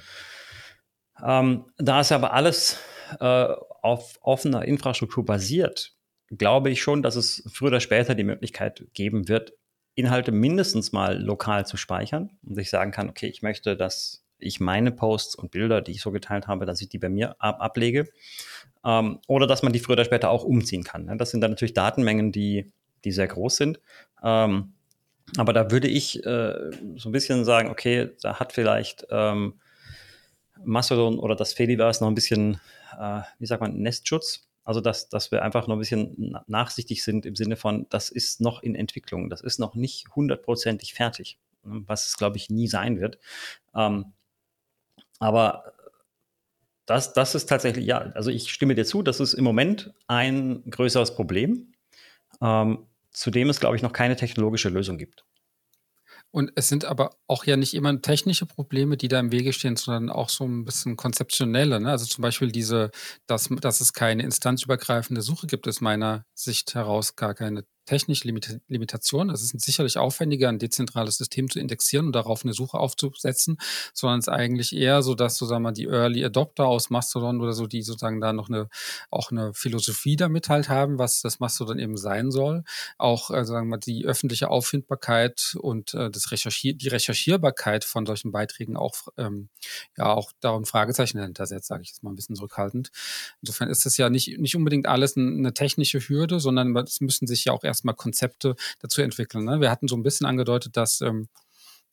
Ähm, da es aber alles äh, auf offener Infrastruktur basiert, glaube ich schon, dass es früher oder später die Möglichkeit geben wird, Inhalte mindestens mal lokal zu speichern und ich sagen kann, okay, ich möchte, dass ich meine Posts und Bilder, die ich so geteilt habe, dass ich die bei mir ab- ablege ähm, oder dass man die früher oder später auch umziehen kann. Ne? Das sind dann natürlich Datenmengen, die, die sehr groß sind, ähm, aber da würde ich äh, so ein bisschen sagen, okay, da hat vielleicht ähm, Mastodon oder das Fediverse noch ein bisschen, äh, wie sagt man, Nestschutz. Also, dass, dass wir einfach noch ein bisschen nachsichtig sind im Sinne von, das ist noch in Entwicklung, das ist noch nicht hundertprozentig fertig, was es, glaube ich, nie sein wird. Ähm, aber das, das ist tatsächlich, ja, also ich stimme dir zu, das ist im Moment ein größeres Problem, ähm, zu dem es, glaube ich, noch keine technologische Lösung gibt. Und es sind aber auch ja nicht immer technische Probleme, die da im Wege stehen, sondern auch so ein bisschen konzeptionelle. Ne? Also zum Beispiel diese, dass, dass es keine instanzübergreifende Suche gibt, ist meiner Sicht heraus gar keine technische Limit- Limitation. Es ist sicherlich aufwendiger, ein dezentrales System zu indexieren und darauf eine Suche aufzusetzen, sondern es ist eigentlich eher so, dass sozusagen mal die Early Adopter aus Mastodon oder so, die sozusagen da noch eine, auch eine Philosophie damit halt haben, was das Mastodon eben sein soll. Auch, äh, sagen wir mal, die öffentliche Auffindbarkeit und äh, das Recherchier- die Recherchierbarkeit von solchen Beiträgen auch, ähm, ja, auch darum Fragezeichen dahinter setzt, sage ich jetzt mal ein bisschen zurückhaltend. Insofern ist das ja nicht, nicht unbedingt alles eine technische Hürde, sondern es müssen sich ja auch erst erstmal Konzepte dazu entwickeln. Ne? Wir hatten so ein bisschen angedeutet, dass, ähm,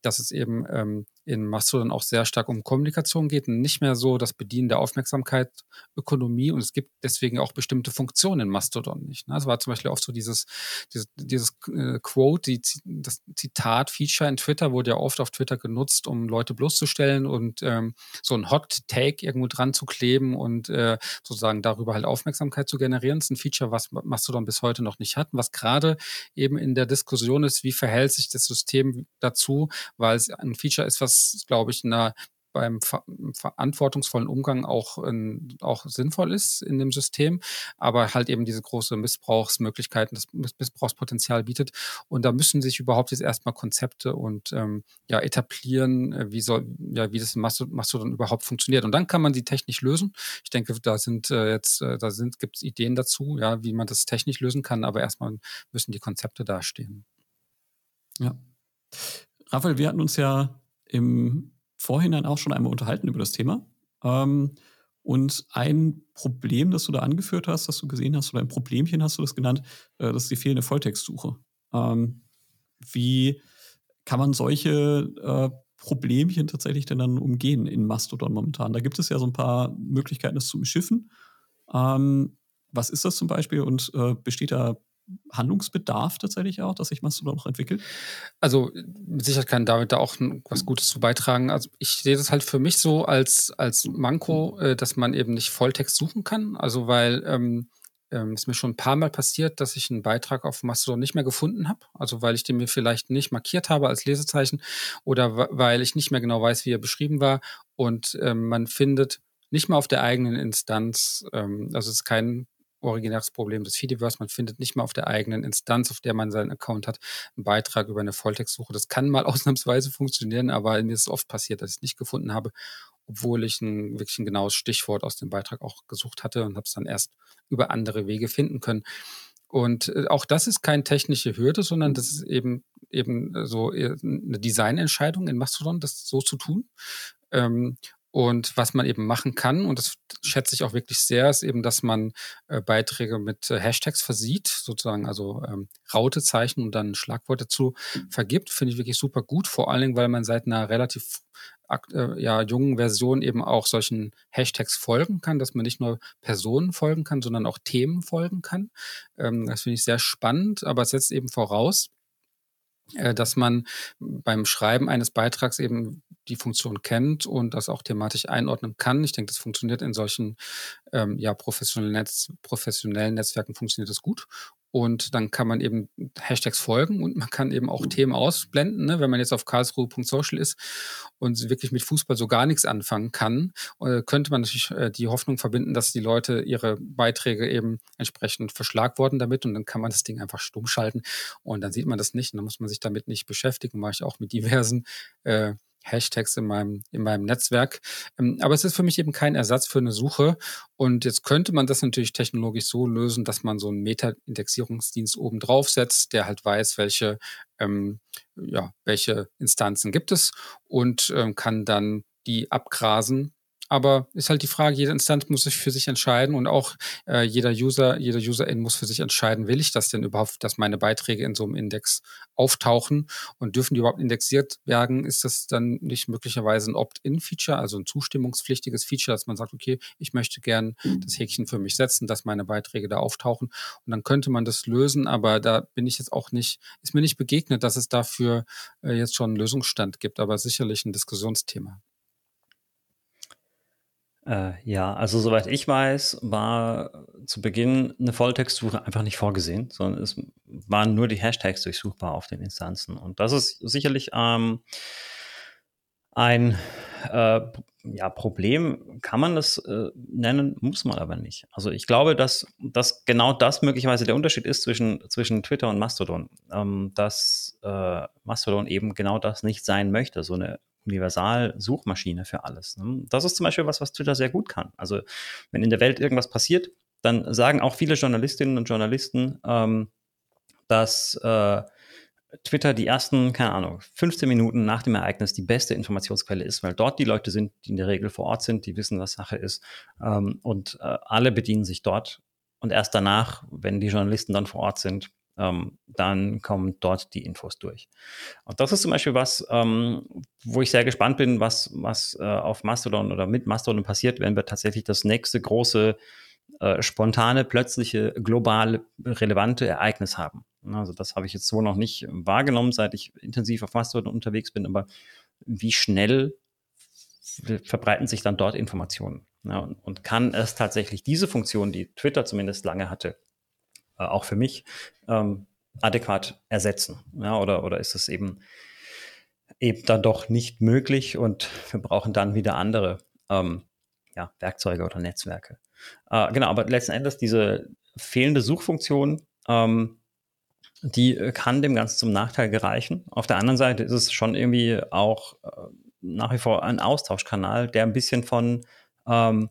dass es eben ähm, in Mastodon auch sehr stark um Kommunikation geht und nicht mehr so das Bedienen der Aufmerksamkeitsökonomie, und es gibt deswegen auch bestimmte Funktionen in Mastodon nicht. Ne? Es war zum Beispiel oft so dieses, dieses, dieses äh, Quote, die, das Zitat-Feature in Twitter wurde ja oft auf Twitter genutzt, um Leute bloßzustellen und ähm, so ein Hot-Take irgendwo dran zu kleben und äh, sozusagen darüber halt Aufmerksamkeit zu generieren. Das ist ein Feature, was Mastodon bis heute noch nicht hat, was gerade eben in der Diskussion ist, wie verhält sich das System dazu, weil es ein Feature ist, was, glaube ich, einer beim ver- verantwortungsvollen Umgang auch, in, auch sinnvoll ist in dem System, aber halt eben diese große Missbrauchsmöglichkeiten, das Missbrauchspotenzial bietet. Und da müssen sich überhaupt jetzt erstmal Konzepte und ähm, ja, etablieren, wie soll, ja, wie das Mastodon überhaupt funktioniert. Und dann kann man sie technisch lösen. Ich denke, da sind äh, jetzt, äh, da sind, gibt es Ideen dazu, ja, wie man das technisch lösen kann, aber erstmal müssen die Konzepte dastehen. Ja. Raphael, wir hatten uns ja im Vorhinein auch schon einmal unterhalten über das Thema. Und ein Problem, das du da angeführt hast, das du gesehen hast, oder ein Problemchen hast du das genannt, das ist die fehlende Volltextsuche. Wie kann man solche Problemchen tatsächlich denn dann umgehen in Mastodon momentan? Da gibt es ja so ein paar Möglichkeiten, das zu umschiffen. Was ist das zum Beispiel und besteht da Handlungsbedarf tatsächlich auch, dass sich Mastodon noch entwickelt? Also mit Sicherheit kann David da auch was Gutes zu beitragen. Also ich sehe das halt für mich so als, als Manko, dass man eben nicht Volltext suchen kann. Also weil ähm, ähm, es mir schon ein paar Mal passiert, dass ich einen Beitrag auf Mastodon nicht mehr gefunden habe. Also weil ich den mir vielleicht nicht markiert habe als Lesezeichen oder w- weil ich nicht mehr genau weiß, wie er beschrieben war. Und ähm, man findet nicht mal auf der eigenen Instanz, ähm, also es ist kein originäres Problem des Fediverse, man findet nicht mal auf der eigenen Instanz, auf der man seinen Account hat, einen Beitrag über eine Volltextsuche. Das kann mal ausnahmsweise funktionieren, aber mir ist oft passiert, dass ich es nicht gefunden habe, obwohl ich ein, wirklich ein genaues Stichwort aus dem Beitrag auch gesucht hatte und habe es dann erst über andere Wege finden können. Und auch das ist keine technische Hürde, sondern das ist eben, eben so eine Designentscheidung in Mastodon, das so zu tun. Ähm, Und was man eben machen kann, und das schätze ich auch wirklich sehr, ist eben, dass man äh, Beiträge mit äh, Hashtags versieht, sozusagen, also ähm, Rautezeichen und dann Schlagwort dazu vergibt. Finde ich wirklich super gut, vor allen Dingen, weil man seit einer relativ äh, ja, jungen Version eben auch solchen Hashtags folgen kann, dass man nicht nur Personen folgen kann, sondern auch Themen folgen kann. Ähm, das finde ich sehr spannend, aber es setzt eben voraus, dass man beim Schreiben eines Beitrags eben die Funktion kennt und das auch thematisch einordnen kann. Ich denke, das funktioniert in solchen ähm, ja, professionellen, Netz, professionellen Netzwerken funktioniert das gut. Und dann kann man eben Hashtags folgen und man kann eben auch Themen ausblenden, ne? Wenn man jetzt auf Karlsruhe Punkt Social ist und wirklich mit Fußball so gar nichts anfangen kann, könnte man natürlich die Hoffnung verbinden, dass die Leute ihre Beiträge eben entsprechend verschlagworten damit und dann kann man das Ding einfach stumm schalten und dann sieht man das nicht und dann muss man sich damit nicht beschäftigen. Mache ich auch mit diversen äh, Hashtags in meinem, in meinem Netzwerk. Aber es ist für mich eben kein Ersatz für eine Suche. Und jetzt könnte man das natürlich technologisch so lösen, dass man so einen Meta-Indexierungsdienst oben drauf setzt, der halt weiß, welche, ähm, ja, welche Instanzen gibt es und ähm, kann dann die abgrasen. Aber ist halt die Frage, jede Instanz muss sich für sich entscheiden und auch äh, jeder User, jeder Userin muss für sich entscheiden, will ich das denn überhaupt, dass meine Beiträge in so einem Index auftauchen und dürfen die überhaupt indexiert werden? Ist das dann nicht möglicherweise ein Opt-in-Feature, also ein zustimmungspflichtiges Feature, dass man sagt, okay, ich möchte gern das Häkchen für mich setzen, dass meine Beiträge da auftauchen und dann könnte man das lösen, aber da bin ich jetzt auch nicht, ist mir nicht begegnet, dass es dafür äh, jetzt schon einen Lösungsstand gibt, aber sicherlich ein Diskussionsthema. Äh, ja, also soweit ich weiß, war zu Beginn eine Volltextsuche einfach nicht vorgesehen, sondern es waren nur die Hashtags durchsuchbar auf den Instanzen. Und das ist sicherlich ähm, ein äh, ja, Problem, kann man das äh, nennen, muss man aber nicht. Also ich glaube, dass, dass genau das möglicherweise der Unterschied ist zwischen, zwischen Twitter und Mastodon, ähm, dass äh, Mastodon eben genau das nicht sein möchte, so eine Universal-Suchmaschine für alles. Das ist zum Beispiel was, was Twitter sehr gut kann. Also wenn in der Welt irgendwas passiert, dann sagen auch viele Journalistinnen und Journalisten, ähm, dass äh, Twitter die ersten, keine Ahnung, fünfzehn Minuten nach dem Ereignis die beste Informationsquelle ist, weil dort die Leute sind, die in der Regel vor Ort sind, die wissen, was Sache ist, ähm, und äh, alle bedienen sich dort. Und erst danach, wenn die Journalisten dann vor Ort sind, Ähm, dann kommen dort die Infos durch. Und das ist zum Beispiel was, ähm, wo ich sehr gespannt bin, was, was äh, auf Mastodon oder mit Mastodon passiert, wenn wir tatsächlich das nächste große, äh, spontane, plötzliche, global relevante Ereignis haben. Also das habe ich jetzt so noch nicht wahrgenommen, seit ich intensiv auf Mastodon unterwegs bin, aber wie schnell verbreiten sich dann dort Informationen? Ja, und, und kann es tatsächlich diese Funktion, die Twitter zumindest lange hatte, auch für mich, ähm, adäquat ersetzen. Ja, oder, oder ist es eben eben dann doch nicht möglich und wir brauchen dann wieder andere ähm, ja, Werkzeuge oder Netzwerke. Äh, genau, aber letzten Endes diese fehlende Suchfunktion, ähm, die kann dem Ganzen zum Nachteil gereichen. Auf der anderen Seite ist es schon irgendwie auch äh, nach wie vor ein Austauschkanal, der ein bisschen von, ähm,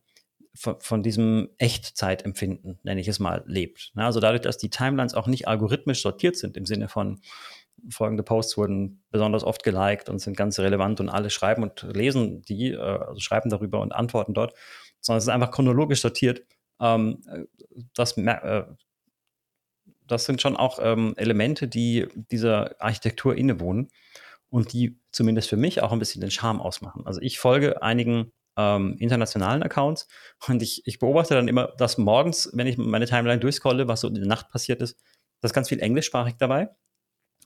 von, von diesem Echtzeitempfinden, nenne ich es mal, lebt. Ja, also dadurch, dass die Timelines auch nicht algorithmisch sortiert sind, im Sinne von folgende Posts wurden besonders oft geliked und sind ganz relevant und alle schreiben und lesen die, äh, also schreiben darüber und antworten dort, sondern es ist einfach chronologisch sortiert. Ähm, das mer- äh, Das sind schon auch ähm, Elemente, die dieser Architektur innewohnen und die zumindest für mich auch ein bisschen den Charme ausmachen. Also ich folge einigen ähm, internationalen Accounts und ich, ich beobachte dann immer, dass morgens, wenn ich meine Timeline durchscrolle, was so in der Nacht passiert ist, da ist ganz viel englischsprachig dabei.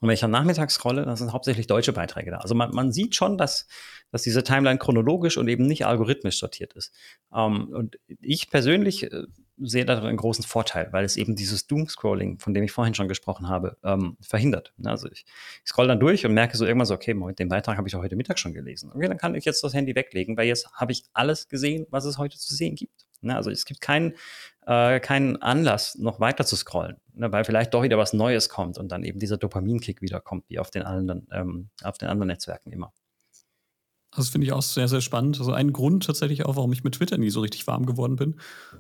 Und wenn ich am Nachmittag scrolle, dann sind hauptsächlich deutsche Beiträge da. Also man, man sieht schon, dass, dass diese Timeline chronologisch und eben nicht algorithmisch sortiert ist. Ähm, und ich persönlich... Äh, sehe darin einen großen Vorteil, weil es eben dieses Doom-Scrolling, von dem ich vorhin schon gesprochen habe, ähm, verhindert. Also ich, ich scroll dann durch und merke so irgendwann so, okay, Moment, den Beitrag habe ich doch heute Mittag schon gelesen. Okay, dann kann ich jetzt das Handy weglegen, weil jetzt habe ich alles gesehen, was es heute zu sehen gibt. Ne? Also es gibt keinen, äh, keinen Anlass, noch weiter zu scrollen, ne? Weil vielleicht doch wieder was Neues kommt und dann eben dieser Dopaminkick wieder kommt, wie auf den anderen, ähm, auf den anderen Netzwerken immer. Das finde ich auch sehr, sehr spannend. Also ein Grund tatsächlich auch, warum ich mit Twitter nie so richtig warm geworden bin,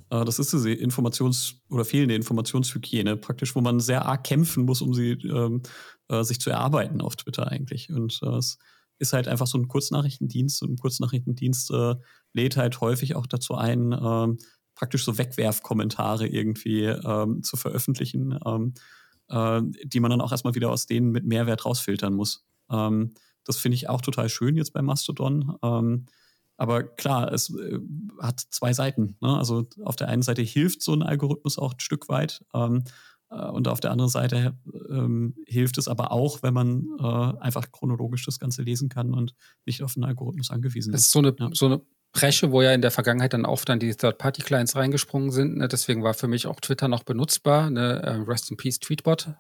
das ist diese Informations- oder fehlende Informationshygiene praktisch, wo man sehr arg kämpfen muss, um sie ähm, äh, sich zu erarbeiten auf Twitter eigentlich. Und äh, es ist halt einfach so ein Kurznachrichtendienst und ein Kurznachrichtendienst äh, lädt halt häufig auch dazu ein, äh, praktisch so Wegwerfkommentare irgendwie äh, zu veröffentlichen, äh, äh, die man dann auch erstmal wieder aus denen mit Mehrwert rausfiltern muss. Ähm, Das finde ich auch total schön jetzt bei Mastodon. Ähm, aber klar, es äh, hat zwei Seiten. Ne? Also auf der einen Seite hilft so ein Algorithmus auch ein Stück weit. Ähm, äh, und auf der anderen Seite ähm, hilft es aber auch, wenn man äh, einfach chronologisch das Ganze lesen kann und nicht auf einen Algorithmus angewiesen ist. Das ist so eine, ja. so eine Bresche, wo ja in der Vergangenheit dann oft dann die Third-Party-Clients reingesprungen sind. Ne? Deswegen war für mich auch Twitter noch benutzbar. Ne? Uh, Rest in Peace Tweetbot.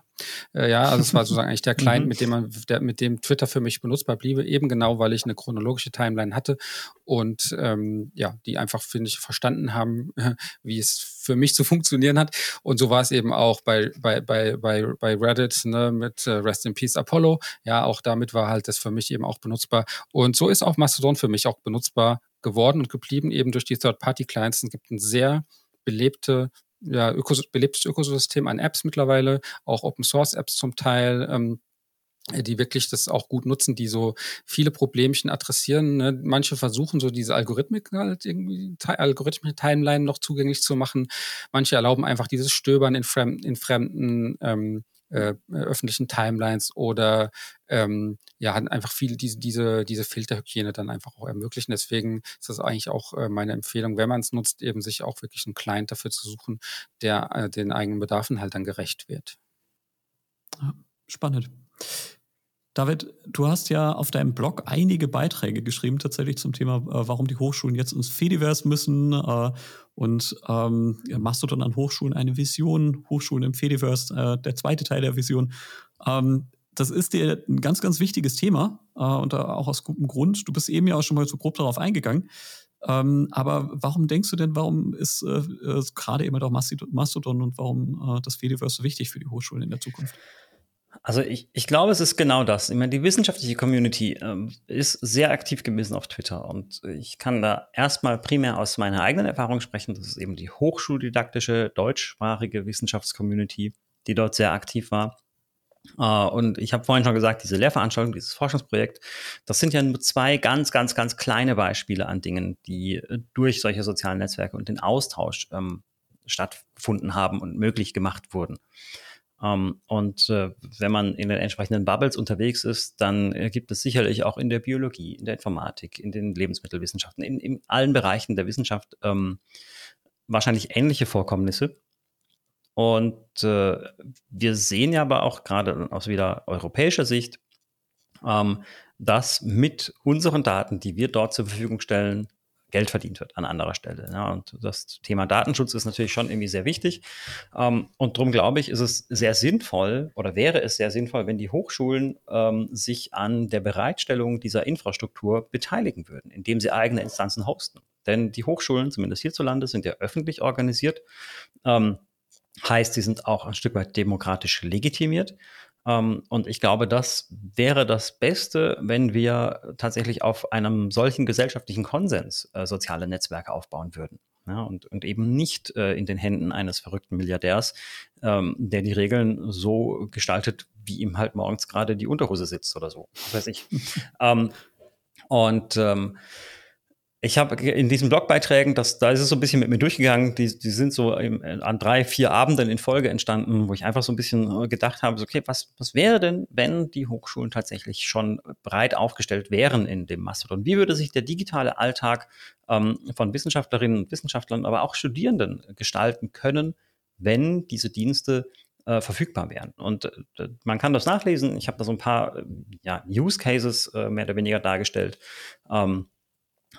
Äh, ja, also es war sozusagen eigentlich der Client, mit dem man, der, mit dem Twitter für mich benutzbar bliebe, eben genau, weil ich eine chronologische Timeline hatte und ähm, ja, die einfach, finde ich, verstanden haben, wie es für mich zu funktionieren hat. Und so war es eben auch bei bei bei bei bei Reddit, ne, mit äh, Rest in Peace Apollo. Ja, auch damit war halt das für mich eben auch benutzbar. Und so ist auch Mastodon für mich auch benutzbar geworden und geblieben, eben durch die Third-Party-Clients. Es gibt ein sehr belebte Ja, Ökos- belebtes Ökosystem an Apps mittlerweile, auch Open-Source-Apps zum Teil, ähm, die wirklich das auch gut nutzen, die so viele Problemchen adressieren. Ne? Manche versuchen so diese Algorithmik halt irgendwie, te- algorithmische Timeline noch zugänglich zu machen. Manche erlauben einfach dieses Stöbern in, frem- in fremden ähm, äh, öffentlichen Timelines oder ähm, ja, einfach viel diese, diese, diese Filterhygiene dann einfach auch ermöglichen. Deswegen ist das eigentlich auch äh, meine Empfehlung, wenn man es nutzt, eben sich auch wirklich einen Client dafür zu suchen, der äh, den eigenen Bedarfen halt dann gerecht wird. Ja, spannend. David, du hast ja auf deinem Blog einige Beiträge geschrieben, tatsächlich zum Thema, äh, warum die Hochschulen jetzt ins Fediverse müssen äh, und ähm, machst du dann an Hochschulen eine Vision, Hochschulen im Fediverse, äh, der zweite Teil der Vision. Ähm, das ist dir ein ganz, ganz wichtiges Thema äh, und auch aus gutem Grund. Du bist eben ja auch schon mal so grob darauf eingegangen. Ähm, aber warum denkst du denn, warum ist äh, äh, gerade eben doch Mastodon und warum äh, das Fediverse so wichtig für die Hochschulen in der Zukunft? Also ich, ich glaube, es ist genau das. Ich meine, die wissenschaftliche Community ähm, ist sehr aktiv gewesen auf Twitter und ich kann da erstmal primär aus meiner eigenen Erfahrung sprechen. Das ist eben die hochschuldidaktische, deutschsprachige Wissenschaftscommunity, die dort sehr aktiv war. Uh, und ich habe vorhin schon gesagt, diese Lehrveranstaltung, dieses Forschungsprojekt, das sind ja nur zwei ganz, ganz, ganz kleine Beispiele an Dingen, die durch solche sozialen Netzwerke und den Austausch ähm, stattgefunden haben und möglich gemacht wurden. Um, und äh, wenn man in den entsprechenden Bubbles unterwegs ist, dann äh, gibt es sicherlich auch in der Biologie, in der Informatik, in den Lebensmittelwissenschaften, in, in allen Bereichen der Wissenschaft ähm, wahrscheinlich ähnliche Vorkommnisse. Und äh, wir sehen ja aber auch gerade aus wieder europäischer Sicht, ähm, dass mit unseren Daten, die wir dort zur Verfügung stellen, Geld verdient wird an anderer Stelle. Ne? Und das Thema Datenschutz ist natürlich schon irgendwie sehr wichtig. Ähm, und darum, glaube ich, ist es sehr sinnvoll oder wäre es sehr sinnvoll, wenn die Hochschulen ähm, sich an der Bereitstellung dieser Infrastruktur beteiligen würden, indem sie eigene Instanzen hosten. Denn die Hochschulen, zumindest hierzulande, sind ja öffentlich organisiert. Ähm, heißt, sie sind auch ein Stück weit demokratisch legitimiert. Um, und ich glaube, das wäre das Beste, wenn wir tatsächlich auf einem solchen gesellschaftlichen Konsens äh, soziale Netzwerke aufbauen würden. Ja, und, und eben nicht äh, in den Händen eines verrückten Milliardärs, ähm, der die Regeln so gestaltet, wie ihm halt morgens gerade die Unterhose sitzt oder so. Was weiß ich. um, und ähm, Ich habe in diesen Blogbeiträgen, das, da ist es so ein bisschen mit mir durchgegangen, die, die sind so im, an drei, vier Abenden in Folge entstanden, wo ich einfach so ein bisschen gedacht habe, so, okay, was, was wäre denn, wenn die Hochschulen tatsächlich schon breit aufgestellt wären in dem Mastodon? Wie würde sich der digitale Alltag ähm, von Wissenschaftlerinnen und Wissenschaftlern, aber auch Studierenden gestalten können, wenn diese Dienste Äh, verfügbar wären. Und äh, man kann das nachlesen. Ich habe da so ein paar äh, ja, Use Cases äh, mehr oder weniger dargestellt. Ähm,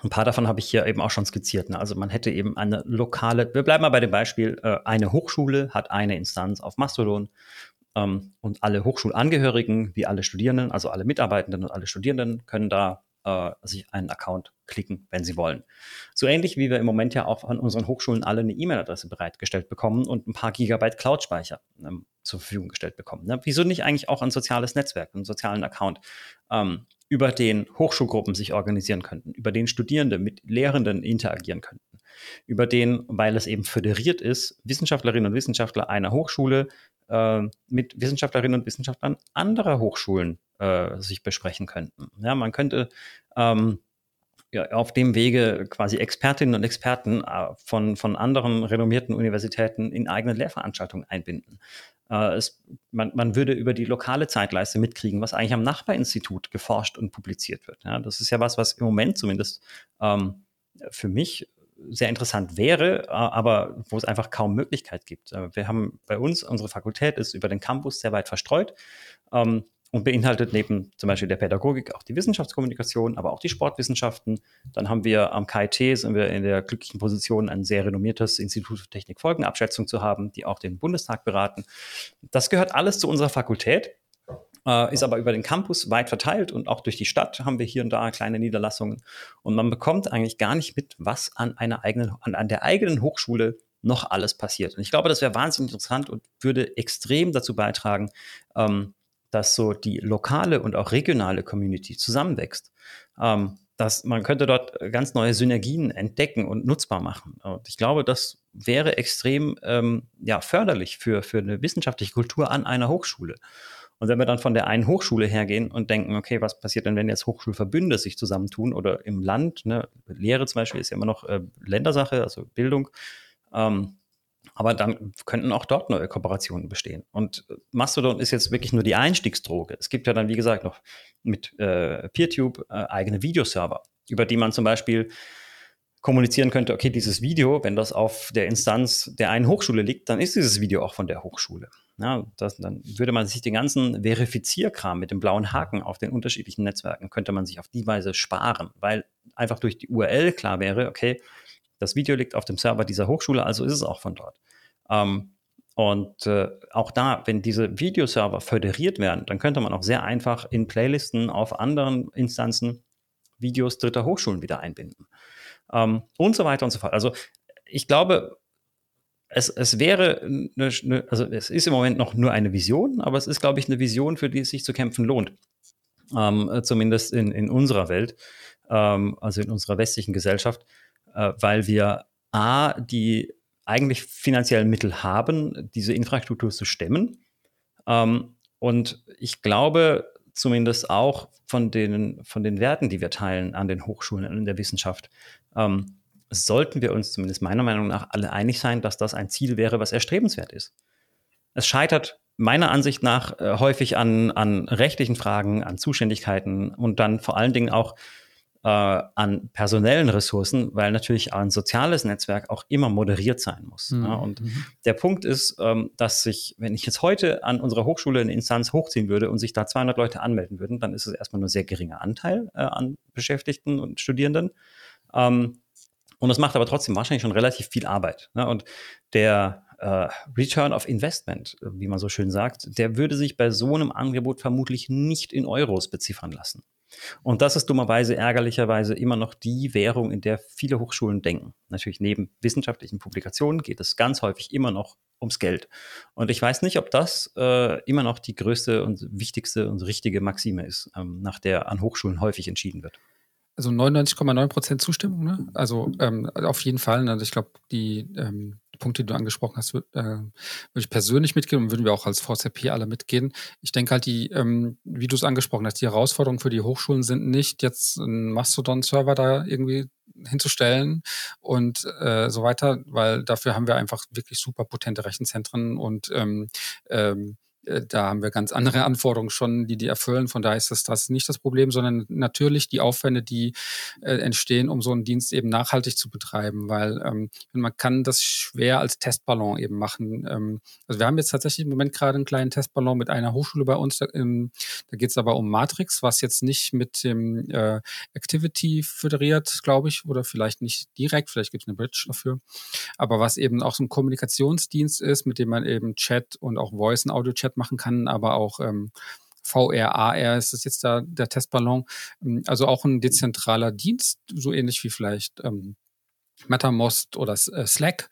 Ein paar davon habe ich hier eben auch schon skizziert. Ne? Also man hätte eben eine lokale, wir bleiben mal bei dem Beispiel, eine Hochschule hat eine Instanz auf Mastodon ähm, und alle Hochschulangehörigen, wie alle Studierenden, also alle Mitarbeitenden und alle Studierenden können da äh, sich einen Account klicken, wenn sie wollen. So ähnlich wie wir im Moment ja auch an unseren Hochschulen alle eine E-Mail-Adresse bereitgestellt bekommen und ein paar Gigabyte Cloud-Speicher ähm, zur Verfügung gestellt bekommen. Ne? Wieso nicht eigentlich auch ein soziales Netzwerk, einen sozialen Account? Ähm, über den Hochschulgruppen sich organisieren könnten, über den Studierende mit Lehrenden interagieren könnten, über den, weil es eben föderiert ist, Wissenschaftlerinnen und Wissenschaftler einer Hochschule äh, mit Wissenschaftlerinnen und Wissenschaftlern anderer Hochschulen äh, sich besprechen könnten. Ja, man könnte ähm, ja, auf dem Wege quasi Expertinnen und Experten äh, von, von anderen renommierten Universitäten in eigene Lehrveranstaltungen einbinden. Uh, es, man, man würde über die lokale Zeitleiste mitkriegen, was eigentlich am Nachbarinstitut geforscht und publiziert wird. Ja, das ist ja was, was im Moment zumindest ähm, für mich sehr interessant wäre, aber wo es einfach kaum Möglichkeit gibt. Wir haben bei uns, unsere Fakultät ist über den Campus sehr weit verstreut ähm, und beinhaltet neben zum Beispiel der Pädagogik auch die Wissenschaftskommunikation, aber auch die Sportwissenschaften. Dann haben wir am K I T, sind wir in der glücklichen Position, ein sehr renommiertes Institut für Technikfolgenabschätzung zu haben, die auch den Bundestag beraten. Das gehört alles zu unserer Fakultät, äh, ist aber über den Campus weit verteilt und auch durch die Stadt haben wir hier und da kleine Niederlassungen. Und man bekommt eigentlich gar nicht mit, was an einer eigenen, an, an der eigenen Hochschule noch alles passiert. Und ich glaube, das wäre wahnsinnig interessant und würde extrem dazu beitragen, ähm, dass so die lokale und auch regionale Community zusammenwächst. Ähm, dass man könnte dort ganz neue Synergien entdecken und nutzbar machen. Und ich glaube, das wäre extrem ähm, ja, förderlich für, für eine wissenschaftliche Kultur an einer Hochschule. Und wenn wir dann von der einen Hochschule hergehen und denken, okay, was passiert denn, wenn jetzt Hochschulverbünde sich zusammentun oder im Land, ne, Lehre zum Beispiel ist ja immer noch äh, Ländersache, also Bildung, ähm, aber dann könnten auch dort neue Kooperationen bestehen. Und Mastodon ist jetzt wirklich nur die Einstiegsdroge. Es gibt ja dann, wie gesagt, noch mit äh, PeerTube äh, eigene Videoserver, über die man zum Beispiel kommunizieren könnte, okay, dieses Video, wenn das auf der Instanz der einen Hochschule liegt, dann ist dieses Video auch von der Hochschule. Ja, das, dann würde man sich den ganzen Verifizierkram mit dem blauen Haken auf den unterschiedlichen Netzwerken, könnte man sich auf die Weise sparen, weil einfach durch die U R L klar wäre, okay, das Video liegt auf dem Server dieser Hochschule, also ist es auch von dort. Ähm, und äh, auch da, wenn diese Videoserver föderiert werden, dann könnte man auch sehr einfach in Playlisten auf anderen Instanzen Videos dritter Hochschulen wieder einbinden. Ähm, und so weiter und so fort. Also ich glaube, es, es wäre, eine, also es ist im Moment noch nur eine Vision, aber es ist, glaube ich, eine Vision, für die es sich zu kämpfen lohnt. Ähm, zumindest in, in unserer Welt, ähm, also in unserer westlichen Gesellschaft. Weil wir a, die eigentlich finanziellen Mittel haben, diese Infrastruktur zu stemmen. Ähm, und ich glaube zumindest auch von den, von den Werten, die wir teilen an den Hochschulen und in der Wissenschaft, ähm, sollten wir uns zumindest meiner Meinung nach alle einig sein, dass das ein Ziel wäre, was erstrebenswert ist. Es scheitert meiner Ansicht nach äh, häufig an, an rechtlichen Fragen, an Zuständigkeiten und dann vor allen Dingen auch an personellen Ressourcen, weil natürlich ein soziales Netzwerk auch immer moderiert sein muss. Mhm. Ja, und mhm. der Punkt ist, dass sich, wenn ich jetzt heute an unserer Hochschule eine Instanz hochziehen würde und sich da zweihundert Leute anmelden würden, dann ist es erstmal nur ein sehr geringer Anteil an Beschäftigten und Studierenden. Und das macht aber trotzdem wahrscheinlich schon relativ viel Arbeit. Ne? Und der Uh, Return of Investment, wie man so schön sagt, der würde sich bei so einem Angebot vermutlich nicht in Euros beziffern lassen. Und das ist dummerweise, ärgerlicherweise immer noch die Währung, in der viele Hochschulen denken. Natürlich neben wissenschaftlichen Publikationen geht es ganz häufig immer noch ums Geld. Und ich weiß nicht, ob das äh, immer noch die größte und wichtigste und richtige Maxime ist, ähm, nach der an Hochschulen häufig entschieden wird. Also neunundneunzig Komma neun Prozent Zustimmung, ne? Also ähm, auf jeden Fall. Also ich glaube, die ähm Punkte, die du angesprochen hast, würde äh, würd ich persönlich mitgehen und würden wir auch als V C P alle mitgehen. Ich denke halt, die, ähm, wie du es angesprochen hast, die Herausforderungen für die Hochschulen sind nicht, jetzt einen Mastodon-Server da irgendwie hinzustellen und äh, so weiter, weil dafür haben wir einfach wirklich super potente Rechenzentren und ähm, ähm, da haben wir ganz andere Anforderungen schon, die die erfüllen. Von daher ist das, das nicht das Problem, sondern natürlich die Aufwände, die äh, entstehen, um so einen Dienst eben nachhaltig zu betreiben, weil ähm, man kann das schwer als Testballon eben machen. Ähm, also wir haben jetzt tatsächlich im Moment gerade einen kleinen Testballon mit einer Hochschule bei uns. Da, ähm, da geht es aber um Matrix, was jetzt nicht mit dem äh, Activity föderiert, glaube ich, oder vielleicht nicht direkt, vielleicht gibt es eine Bridge dafür, aber was eben auch so ein Kommunikationsdienst ist, mit dem man eben Chat und auch Voice und Audio-Chat machen kann, aber auch ähm, V R, A R ist das jetzt da der Testballon. Also auch ein dezentraler Dienst, so ähnlich wie vielleicht ähm, MetaMost oder äh, Slack.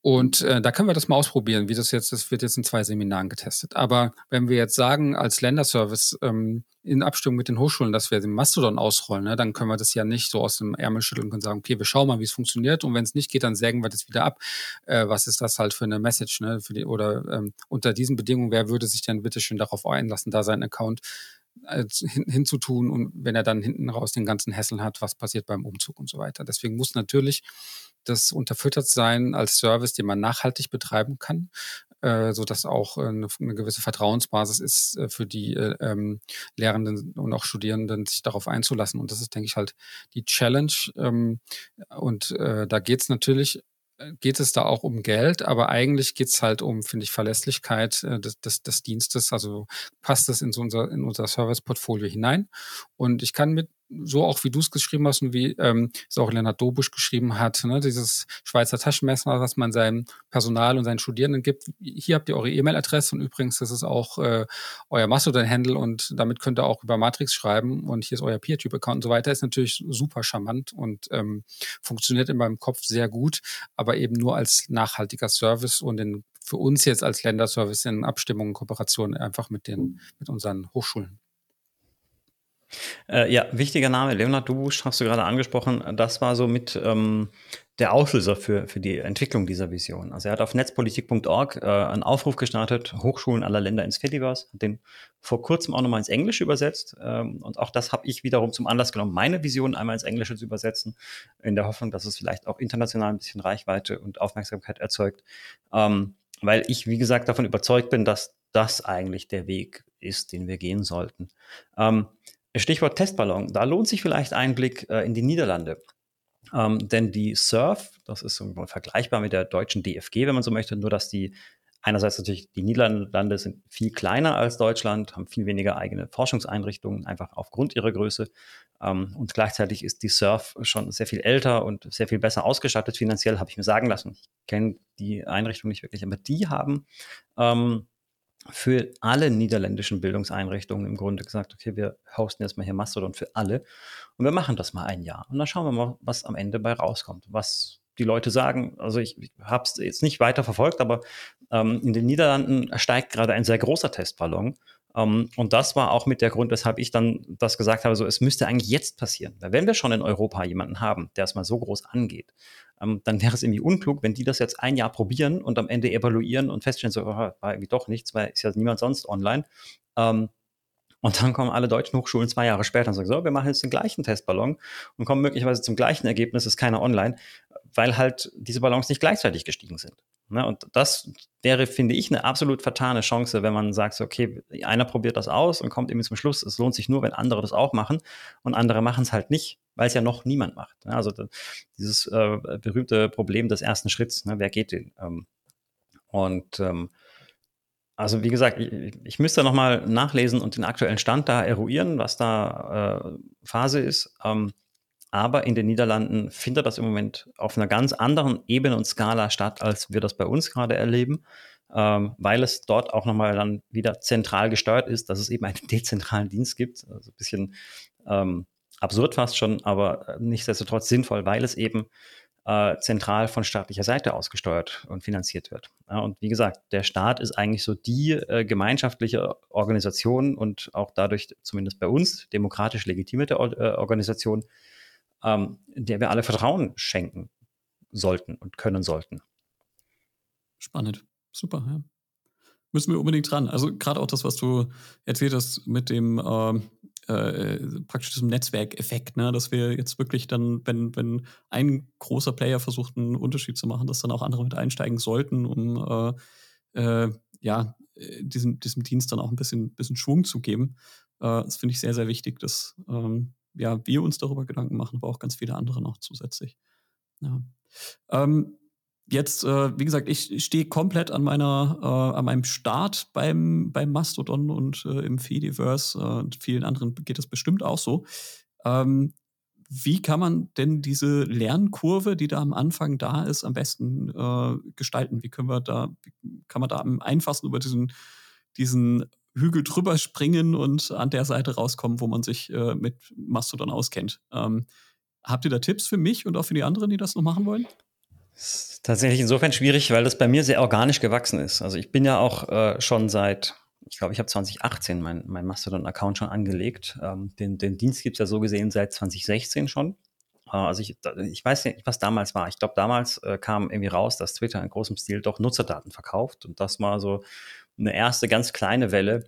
Und äh, da können wir das mal ausprobieren, wie das jetzt, das wird jetzt in zwei Seminaren getestet. Aber wenn wir jetzt sagen, als Länderservice ähm, in Abstimmung mit den Hochschulen, dass wir den Mastodon ausrollen, ne, dann können wir das ja nicht so aus dem Ärmel schütteln und können sagen, okay, wir schauen mal, wie es funktioniert und wenn es nicht geht, dann sägen wir das wieder ab. Äh, was ist das halt für eine Message? Ne, für die, oder ähm, unter diesen Bedingungen, wer würde sich denn bitteschön darauf einlassen, da seinen Account hinzutun und wenn er dann hinten raus den ganzen Hassel hat, was passiert beim Umzug und so weiter. Deswegen muss natürlich das unterfüttert sein als Service, den man nachhaltig betreiben kann, äh, sodass auch eine, eine gewisse Vertrauensbasis ist äh, für die äh, ähm, Lehrenden und auch Studierenden, sich darauf einzulassen. Und das ist, denke ich, halt die Challenge. Ähm, und äh, da geht es natürlich geht es da auch um Geld, aber eigentlich geht es halt um, finde ich, Verlässlichkeit äh, des, des, des Dienstes, also passt das in so unser, in unser Service-Portfolio hinein. Und ich kann mit, so auch wie du es geschrieben hast und wie ähm, es auch Lennart Dobusch geschrieben hat, ne, dieses Schweizer Taschenmesser, was man seinem Personal und seinen Studierenden gibt, hier habt ihr eure E-Mail-Adresse und übrigens, das ist auch äh, euer Mastodon-Handle und damit könnt ihr auch über Matrix schreiben und hier ist euer PeerTube-Account und so weiter, ist natürlich super charmant und ähm, funktioniert in meinem Kopf sehr gut, aber eben nur als nachhaltiger Service und in, für uns jetzt als Länderservice in Abstimmung und Kooperation einfach mit den mit unseren Hochschulen. Äh, ja, wichtiger Name, Leonard Dubusch, hast du gerade angesprochen, das war so mit ähm, der Auslöser für, für die Entwicklung dieser Vision. Also er hat auf netzpolitik Punkt org äh, einen Aufruf gestartet, Hochschulen aller Länder ins Fediverse, hat den vor kurzem auch nochmal ins Englische übersetzt ähm, und auch das habe ich wiederum zum Anlass genommen, meine Vision einmal ins Englische zu übersetzen, in der Hoffnung, dass es vielleicht auch international ein bisschen Reichweite und Aufmerksamkeit erzeugt, ähm, weil ich, wie gesagt, davon überzeugt bin, dass das eigentlich der Weg ist, den wir gehen sollten. Ähm, Stichwort Testballon, da lohnt sich vielleicht ein Blick äh, in die Niederlande. Ähm, denn die SURF, das ist so vergleichbar mit der deutschen D F G, wenn man so möchte, nur dass die einerseits natürlich, die Niederlande sind viel kleiner als Deutschland, haben viel weniger eigene Forschungseinrichtungen, einfach aufgrund ihrer Größe. Ähm, und gleichzeitig ist die SURF schon sehr viel älter und sehr viel besser ausgestattet finanziell, habe ich mir sagen lassen. Ich kenne die Einrichtung nicht wirklich, aber die haben Ähm, für alle niederländischen Bildungseinrichtungen im Grunde gesagt, okay, wir hosten jetzt mal hier Mastodon für alle und wir machen das mal ein Jahr. Und dann schauen wir mal, was am Ende bei rauskommt, was die Leute sagen. Also ich, ich habe es jetzt nicht weiter verfolgt, aber ähm, in den Niederlanden steigt gerade ein sehr großer Testballon. Um, und das war auch mit der Grund, weshalb ich dann das gesagt habe, so, es müsste eigentlich jetzt passieren. Weil wenn wir schon in Europa jemanden haben, der es mal so groß angeht, um, dann wäre es irgendwie unklug, wenn die das jetzt ein Jahr probieren und am Ende evaluieren und feststellen, so, oh, war irgendwie doch nichts, weil ist ja niemand sonst online. Um, und dann kommen alle deutschen Hochschulen zwei Jahre später und sagen, so, wir machen jetzt den gleichen Testballon und kommen möglicherweise zum gleichen Ergebnis, ist keiner online, weil halt diese Ballons nicht gleichzeitig gestiegen sind. Ne, und das wäre, finde ich, eine absolut vertane Chance, wenn man sagt, okay, einer probiert das aus und kommt eben zum Schluss, es lohnt sich nur, wenn andere das auch machen und andere machen es halt nicht, weil es ja noch niemand macht. Ne, also dieses äh, berühmte Problem des ersten Schritts, ne, wer geht den? Ähm, und ähm, also wie gesagt, ich, ich müsste nochmal nachlesen und den aktuellen Stand da eruieren, was da äh, Phase ist. Ähm, Aber in den Niederlanden findet das im Moment auf einer ganz anderen Ebene und Skala statt, als wir das bei uns gerade erleben, ähm, weil es dort auch nochmal dann wieder zentral gesteuert ist, dass es eben einen dezentralen Dienst gibt. Also ein bisschen ähm, absurd fast schon, aber nichtsdestotrotz sinnvoll, weil es eben äh, zentral von staatlicher Seite aus gesteuert und finanziert wird. Ja, und wie gesagt, der Staat ist eigentlich so die äh, gemeinschaftliche Organisation und auch dadurch zumindest bei uns demokratisch legitimierte äh, Organisation, Ähm, der wir alle Vertrauen schenken sollten und können sollten. Spannend. Super, ja. Müssen wir unbedingt dran. Also gerade auch das, was du erzählt hast mit dem äh, äh, praktisch diesem Netzwerkeffekt, ne? Dass wir jetzt wirklich dann, wenn, wenn ein großer Player versucht, einen Unterschied zu machen, dass dann auch andere mit einsteigen sollten, um äh, äh, ja, diesem, diesem Dienst dann auch ein bisschen, bisschen Schwung zu geben. Äh, das finde ich sehr, sehr wichtig, dass ähm, ja, wir uns darüber Gedanken machen, aber auch ganz viele andere noch zusätzlich. Ja. Ähm, jetzt, äh, wie gesagt, ich, ich stehe komplett an meiner, äh, an meinem Start beim, beim Mastodon und äh, im Fediverse äh, und vielen anderen geht das bestimmt auch so. Ähm, wie kann man denn diese Lernkurve, die da am Anfang da ist, am besten äh, gestalten? Wie können wir da, wie kann man da am einfachsten über diesen, diesen Hügel drüber springen und an der Seite rauskommen, wo man sich äh, mit Mastodon auskennt. Ähm, habt ihr da Tipps für mich und auch für die anderen, die das noch machen wollen? Das ist tatsächlich insofern schwierig, weil das bei mir sehr organisch gewachsen ist. Also ich bin ja auch äh, schon seit, ich glaube, ich habe zwanzig achtzehn meinen mein Mastodon-Account schon angelegt. Ähm, den, den Dienst gibt es ja so gesehen seit zwanzig sechzehn schon. Äh, also ich, ich weiß nicht, was damals war. Ich glaube, damals äh, kam irgendwie raus, dass Twitter in großem Stil doch Nutzerdaten verkauft und das mal so eine erste ganz kleine Welle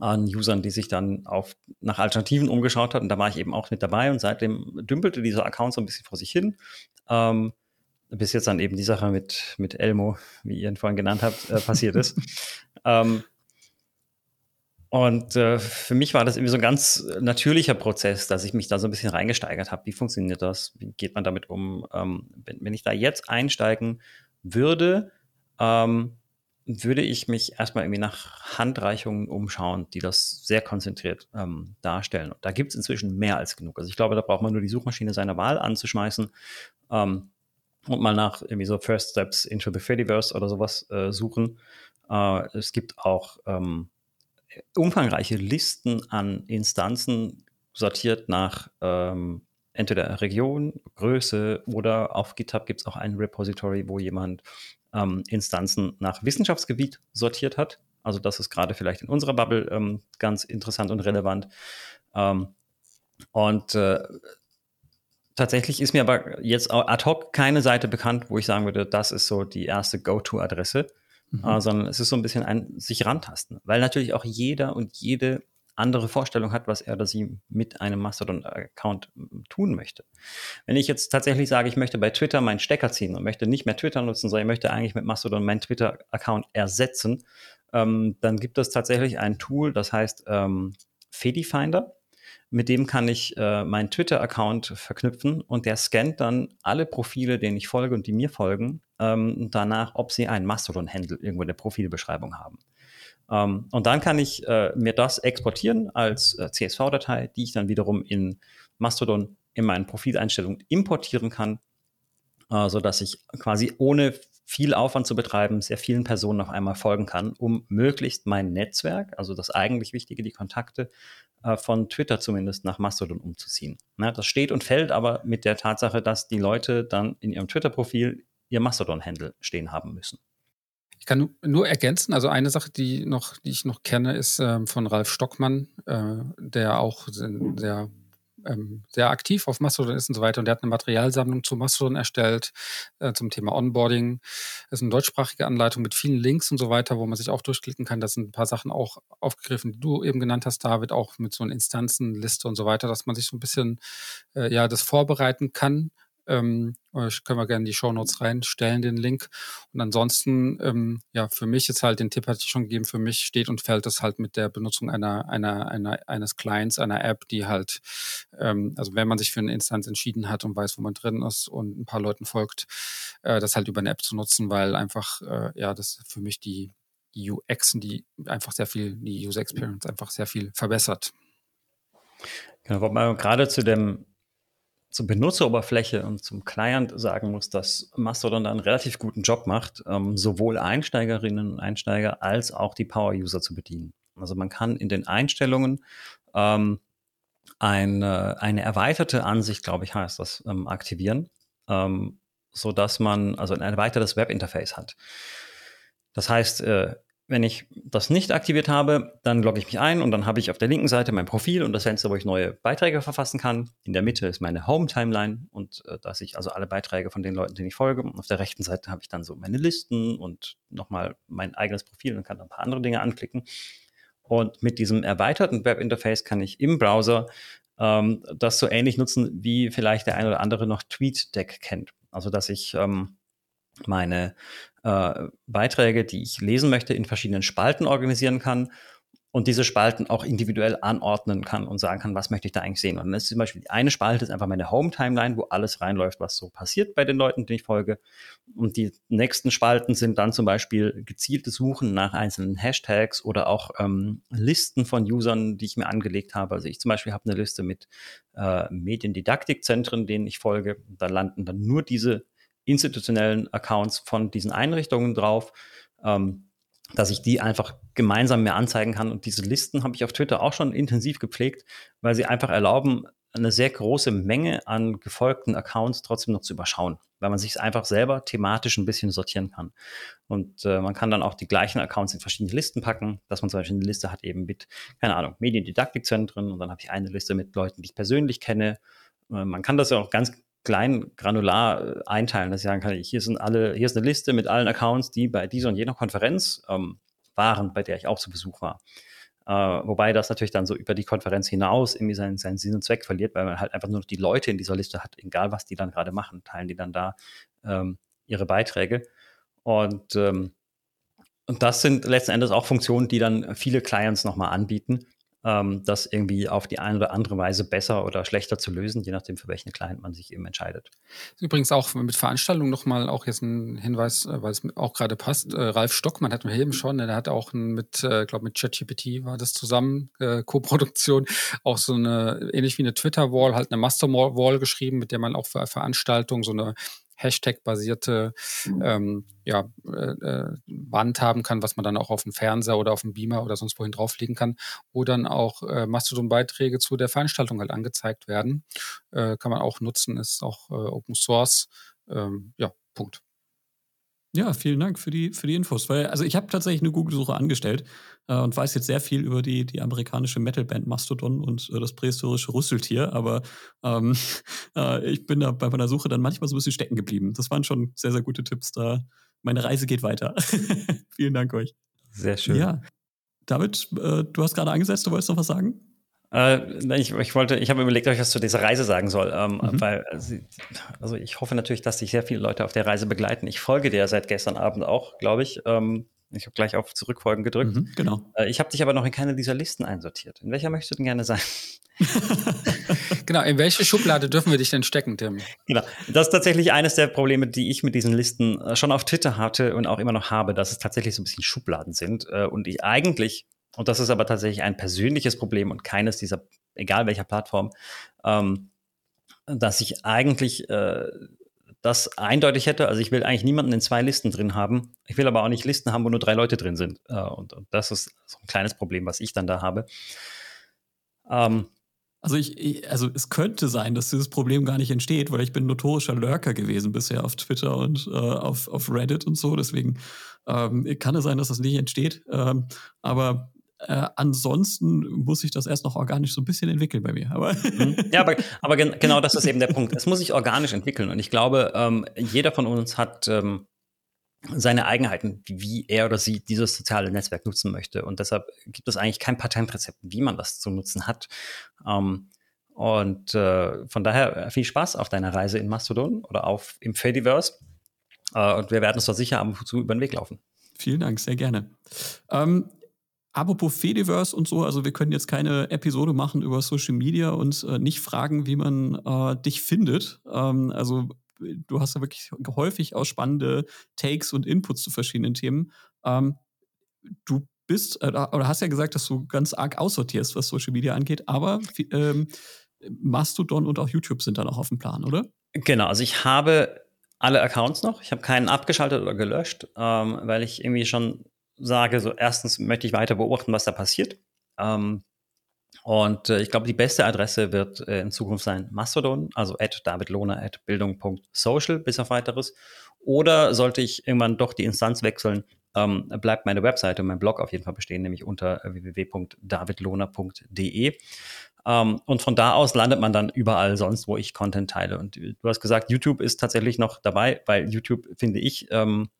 an Usern, die sich dann auf, nach Alternativen umgeschaut hat. Und da war ich eben auch mit dabei. Und seitdem dümpelte dieser Account so ein bisschen vor sich hin. Ähm, bis jetzt dann eben die Sache mit, mit Elmo, wie ihr ihn vorhin genannt habt, äh, passiert ist. ähm, und äh, für mich war das irgendwie so ein ganz natürlicher Prozess, dass ich mich da so ein bisschen reingesteigert habe. Wie funktioniert das? Wie geht man damit um? Ähm, wenn, wenn ich da jetzt einsteigen würde, ähm, würde ich mich erstmal irgendwie nach Handreichungen umschauen, die das sehr konzentriert ähm, darstellen. Und da gibt es inzwischen mehr als genug. Also ich glaube, da braucht man nur die Suchmaschine seiner Wahl anzuschmeißen ähm, und mal nach irgendwie so First Steps into the Fediverse oder sowas äh, suchen. Äh, es gibt auch ähm, umfangreiche Listen an Instanzen, sortiert nach ähm, entweder Region, Größe oder auf GitHub gibt es auch ein Repository, wo jemand Ähm, Instanzen nach Wissenschaftsgebiet sortiert hat. Also das ist gerade vielleicht in unserer Bubble ähm, ganz interessant und relevant. Ähm, und äh, tatsächlich ist mir aber jetzt ad hoc keine Seite bekannt, wo ich sagen würde, das ist so die erste Go-To-Adresse, mhm. äh, sondern es ist so ein bisschen ein sich rantasten, weil natürlich auch jeder und jede andere Vorstellung hat, was er oder sie mit einem Mastodon-Account tun möchte. Wenn ich jetzt tatsächlich sage, ich möchte bei Twitter meinen Stecker ziehen und möchte nicht mehr Twitter nutzen, sondern ich möchte eigentlich mit Mastodon meinen Twitter-Account ersetzen, ähm, dann gibt es tatsächlich ein Tool, das heißt ähm, Fedifinder. Mit dem kann ich äh, meinen Twitter-Account verknüpfen und der scannt dann alle Profile, denen ich folge und die mir folgen, ähm, danach, ob sie einen Mastodon-Handle irgendwo in der Profilbeschreibung haben. Um, und dann kann ich äh, mir das exportieren als äh, C S V-Datei, die ich dann wiederum in Mastodon in meinen Profileinstellungen importieren kann, äh, sodass ich quasi ohne viel Aufwand zu betreiben sehr vielen Personen auf einmal folgen kann, um möglichst mein Netzwerk, also das eigentlich Wichtige, die Kontakte äh, von Twitter zumindest nach Mastodon umzuziehen. Na, das steht und fällt aber mit der Tatsache, dass die Leute dann in ihrem Twitter-Profil ihr Mastodon-Handle stehen haben müssen. Ich kann nur ergänzen, also eine Sache, die noch, die ich noch kenne, ist ähm, von Ralf Stockmann, äh, der auch sehr, ähm, sehr aktiv auf Mastodon ist und so weiter. Und der hat eine Materialsammlung zu Mastodon erstellt, äh, zum Thema Onboarding. Das ist eine deutschsprachige Anleitung mit vielen Links und so weiter, wo man sich auch durchklicken kann. Da sind ein paar Sachen auch aufgegriffen, die du eben genannt hast, David, auch mit so einer Instanzenliste und so weiter, dass man sich so ein bisschen äh, ja, das vorbereiten kann. Ähm, können wir gerne in die Shownotes reinstellen, den Link. Und ansonsten, ähm, ja, für mich ist halt, den Tipp hatte ich schon gegeben, für mich steht und fällt es halt mit der Benutzung einer, einer, einer, eines Clients, einer App, die halt, ähm, also wenn man sich für eine Instanz entschieden hat und weiß, wo man drin ist und ein paar Leuten folgt, äh, das halt über eine App zu nutzen, weil einfach, äh, ja, das für mich die, die U X, die einfach sehr viel, die User Experience einfach sehr viel verbessert. Genau, weil man gerade zu dem zur Benutzeroberfläche und zum Client sagen muss, dass Mastodon da einen relativ guten Job macht, ähm, sowohl Einsteigerinnen und Einsteiger als auch die Power-User zu bedienen. Also man kann in den Einstellungen ähm, eine, eine erweiterte Ansicht, glaube ich, heißt das, ähm, aktivieren, ähm, sodass man also ein erweitertes Webinterface hat. Das heißt, äh, wenn ich das nicht aktiviert habe, dann logge ich mich ein und dann habe ich auf der linken Seite mein Profil und das Fenster, wo ich neue Beiträge verfassen kann. In der Mitte ist meine Home-Timeline und äh, da sehe ich also alle Beiträge von den Leuten, denen ich folge. Und auf der rechten Seite habe ich dann so meine Listen und nochmal mein eigenes Profil und kann dann ein paar andere Dinge anklicken. Und mit diesem erweiterten Webinterface kann ich im Browser ähm, das so ähnlich nutzen, wie vielleicht der ein oder andere noch TweetDeck kennt. Also, dass ich ähm, meine äh, Beiträge, die ich lesen möchte, in verschiedenen Spalten organisieren kann und diese Spalten auch individuell anordnen kann und sagen kann, was möchte ich da eigentlich sehen. Und dann ist zum Beispiel die eine Spalte ist einfach meine Home-Timeline, wo alles reinläuft, was so passiert bei den Leuten, denen ich folge. Und die nächsten Spalten sind dann zum Beispiel gezielte Suchen nach einzelnen Hashtags oder auch ähm, Listen von Usern, die ich mir angelegt habe. Also ich zum Beispiel habe eine Liste mit äh, Mediendidaktikzentren, denen ich folge. Da landen dann nur diese institutionellen Accounts von diesen Einrichtungen drauf, ähm, dass ich die einfach gemeinsam mehr anzeigen kann. Und diese Listen habe ich auf Twitter auch schon intensiv gepflegt, weil sie einfach erlauben, eine sehr große Menge an gefolgten Accounts trotzdem noch zu überschauen, weil man sich einfach selber thematisch ein bisschen sortieren kann. Und äh, man kann dann auch die gleichen Accounts in verschiedene Listen packen, dass man zum Beispiel eine Liste hat eben mit, keine Ahnung, Mediendidaktikzentren und dann habe ich eine Liste mit Leuten, die ich persönlich kenne. Äh, man kann das ja auch ganz klein granular einteilen, dass ich sagen kann, hier sind alle, hier ist eine Liste mit allen Accounts, die bei dieser und jener Konferenz ähm, waren, bei der ich auch zu Besuch war. Äh, wobei das natürlich dann so über die Konferenz hinaus irgendwie seinen, seinen Sinn und Zweck verliert, weil man halt einfach nur noch die Leute in dieser Liste hat, egal was die dann gerade machen, teilen die dann da ähm, ihre Beiträge. Und, ähm, und das sind letzten Endes auch Funktionen, die dann viele Clients nochmal anbieten, das irgendwie auf die eine oder andere Weise besser oder schlechter zu lösen, je nachdem, für welchen Client man sich eben entscheidet. Übrigens auch mit Veranstaltungen nochmal auch jetzt ein Hinweis, weil es auch gerade passt. Ralf Stockmann hatten wir eben schon, der hat auch mit, ich glaube mit ChatGPT war das zusammen, äh, Co-Produktion, auch so eine, ähnlich wie eine Twitter-Wall, halt eine Master-Wall geschrieben, mit der man auch für Veranstaltungen so eine Hashtag-basierte ähm, ja, äh, Wand haben kann, was man dann auch auf dem Fernseher oder auf dem Beamer oder sonst wohin drauflegen kann, wo dann auch äh, Mastodon-Beiträge zu der Veranstaltung halt angezeigt werden. Äh, kann man auch nutzen, ist auch äh, Open Source. Ähm, ja, Punkt. Ja, vielen Dank für die, für die Infos. Weil, also ich habe tatsächlich eine Google-Suche angestellt äh, und weiß jetzt sehr viel über die, die amerikanische Metal-Band Mastodon und äh, das prähistorische Rüsseltier, aber ähm, äh, ich bin da bei meiner Suche dann manchmal so ein bisschen stecken geblieben. Das waren schon sehr, sehr gute Tipps da. Meine Reise geht weiter. Vielen Dank euch. Sehr schön. Ja, David, äh, du hast gerade angesetzt, du wolltest noch was sagen? Äh, ich, ich wollte, ich habe überlegt, ob ich was zu dieser Reise sagen soll, ähm, mhm. weil, also ich hoffe natürlich, dass dich sehr viele Leute auf der Reise begleiten. Ich folge dir seit gestern Abend auch, glaube ich. Ähm, ich habe gleich auf Zurückfolgen gedrückt. Mhm, genau. Äh, ich habe dich aber noch in keine dieser Listen einsortiert. In welcher möchtest du denn gerne sein? Genau, in welche Schublade dürfen wir dich denn stecken, Tim? Genau, das ist tatsächlich eines der Probleme, die ich mit diesen Listen schon auf Twitter hatte und auch immer noch habe, dass es tatsächlich so ein bisschen Schubladen sind äh, und ich eigentlich Und das ist aber tatsächlich ein persönliches Problem und keines dieser, egal welcher Plattform, ähm, dass ich eigentlich äh, das eindeutig hätte. Also ich will eigentlich niemanden in zwei Listen drin haben. Ich will aber auch nicht Listen haben, wo nur drei Leute drin sind. Äh, und, und das ist so ein kleines Problem, was ich dann da habe. Ähm, also, ich, also es könnte sein, dass dieses Problem gar nicht entsteht, weil ich bin notorischer Lurker gewesen bisher auf Twitter und äh, auf, auf Reddit und so. Deswegen ähm, kann es sein, dass das nicht entsteht. Ähm, aber Äh, ansonsten muss ich das erst noch organisch so ein bisschen entwickeln bei mir. Aber ja, aber, aber gen- genau das ist eben der Punkt. Es muss sich organisch entwickeln. Und ich glaube, ähm, jeder von uns hat ähm, seine Eigenheiten, wie er oder sie dieses soziale Netzwerk nutzen möchte. Und deshalb gibt es eigentlich kein Patentrezept, wie man das zu nutzen hat. Ähm, und äh, von daher viel Spaß auf deiner Reise in Mastodon oder auf im Fediverse. Äh, und wir werden uns da sicher ab und zu über den Weg laufen. Vielen Dank, sehr gerne. Ähm, Apropos Fediverse und so, also wir können jetzt keine Episode machen über Social Media und äh, nicht fragen, wie man äh, dich findet. Ähm, also du hast ja wirklich häufig auch spannende Takes und Inputs zu verschiedenen Themen. Ähm, du bist, äh, oder hast ja gesagt, dass du ganz arg aussortierst, was Social Media angeht, aber ähm, Mastodon und auch YouTube sind da noch auf dem Plan, oder? Genau, also ich habe alle Accounts noch. Ich habe keinen abgeschaltet oder gelöscht, ähm, weil ich irgendwie schon sage, so erstens möchte ich weiter beobachten, was da passiert. Ähm, und äh, ich glaube, die beste Adresse wird äh, in Zukunft sein Mastodon, also at David Lohner at bildung punkt social bis auf weiteres. Oder sollte ich irgendwann doch die Instanz wechseln, ähm, bleibt meine Webseite und mein Blog auf jeden Fall bestehen, nämlich unter w w w punkt david lohner punkt d e. Um, und von da aus landet man dann überall sonst, wo ich Content teile. Und du hast gesagt, YouTube ist tatsächlich noch dabei, weil YouTube, finde ich, ähm,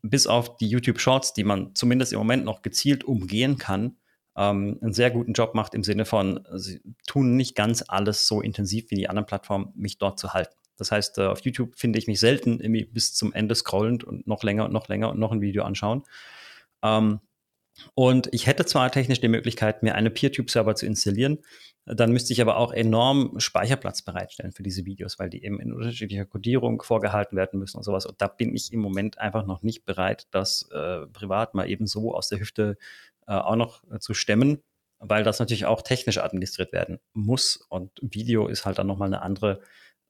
bis auf die YouTube Shorts, die man zumindest im Moment noch gezielt umgehen kann, ähm, einen sehr guten Job macht im Sinne von, sie tun nicht ganz alles so intensiv wie die anderen Plattformen, mich dort zu halten. Das heißt, äh, auf YouTube finde ich mich selten irgendwie bis zum Ende scrollend und noch länger und noch länger und noch ein Video anschauen. Ähm, und ich hätte zwar technisch die Möglichkeit, mir eine PeerTube-Server zu installieren, dann müsste ich aber auch enorm Speicherplatz bereitstellen für diese Videos, weil die eben in unterschiedlicher Codierung vorgehalten werden müssen und sowas. Und da bin ich im Moment einfach noch nicht bereit, das äh, privat mal eben so aus der Hüfte äh, auch noch äh, zu stemmen, weil das natürlich auch technisch administriert werden muss. Und Video ist halt dann nochmal eine andere,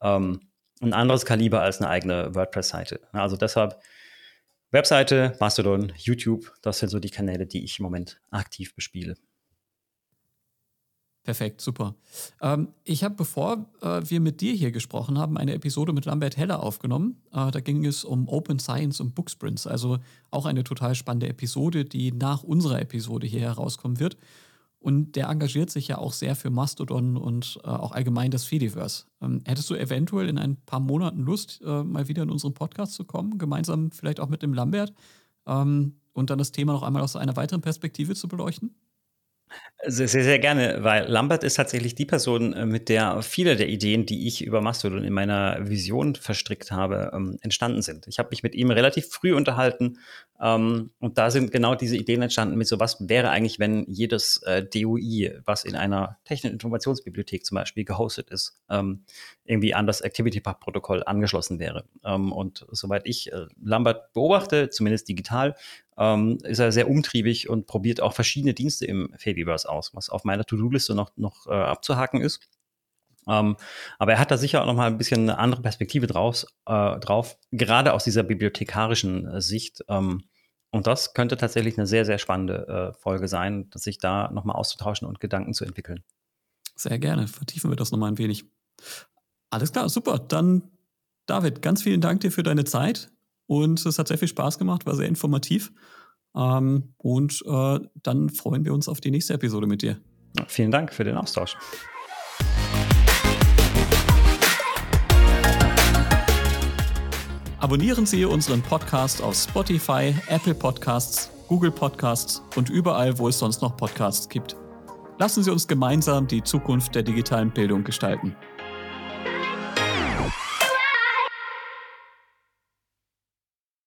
ähm, ein anderes Kaliber als eine eigene WordPress-Seite. Also deshalb Webseite, Mastodon, YouTube, das sind so die Kanäle, die ich im Moment aktiv bespiele. Perfekt, super. Ähm, ich habe, bevor äh, wir mit dir hier gesprochen haben, eine Episode mit Lambert Heller aufgenommen. Äh, da ging es um Open Science und Booksprints, also auch eine total spannende Episode, die nach unserer Episode hier herauskommen wird. Und der engagiert sich ja auch sehr für Mastodon und äh, auch allgemein das Fediverse. Ähm, hättest du eventuell in ein paar Monaten Lust, äh, mal wieder in unseren Podcast zu kommen, gemeinsam vielleicht auch mit dem Lambert, ähm, und dann das Thema noch einmal aus einer weiteren Perspektive zu beleuchten? Sehr, sehr, sehr gerne, weil Lambert ist tatsächlich die Person, mit der viele der Ideen, die ich über Mastodon in meiner Vision verstrickt habe, ähm, entstanden sind. Ich habe mich mit ihm relativ früh unterhalten, ähm, und da sind genau diese Ideen entstanden mit so, was wäre eigentlich, wenn jedes äh, D O I, was in einer technischen Informationsbibliothek zum Beispiel gehostet ist, ähm, irgendwie an das ActivityPub-Protokoll angeschlossen wäre. Ähm, und soweit ich äh, Lambert beobachte, zumindest digital, Ähm, ist er sehr umtriebig und probiert auch verschiedene Dienste im Fediverse aus, was auf meiner To-Do-Liste noch, noch äh, abzuhaken ist. Ähm, aber er hat da sicher auch noch mal ein bisschen eine andere Perspektive draus, äh, drauf, gerade aus dieser bibliothekarischen äh, Sicht. Ähm, und das könnte tatsächlich eine sehr, sehr spannende äh, Folge sein, sich da noch mal auszutauschen und Gedanken zu entwickeln. Sehr gerne, vertiefen wir das noch mal ein wenig. Alles klar, super. Dann, David, ganz vielen Dank dir für deine Zeit. Und es hat sehr viel Spaß gemacht, war sehr informativ. Ähm, und äh, dann freuen wir uns auf die nächste Episode mit dir. Vielen Dank für den Austausch. Abonnieren Sie unseren Podcast auf Spotify, Apple Podcasts, Google Podcasts und überall, wo es sonst noch Podcasts gibt. Lassen Sie uns gemeinsam die Zukunft der digitalen Bildung gestalten.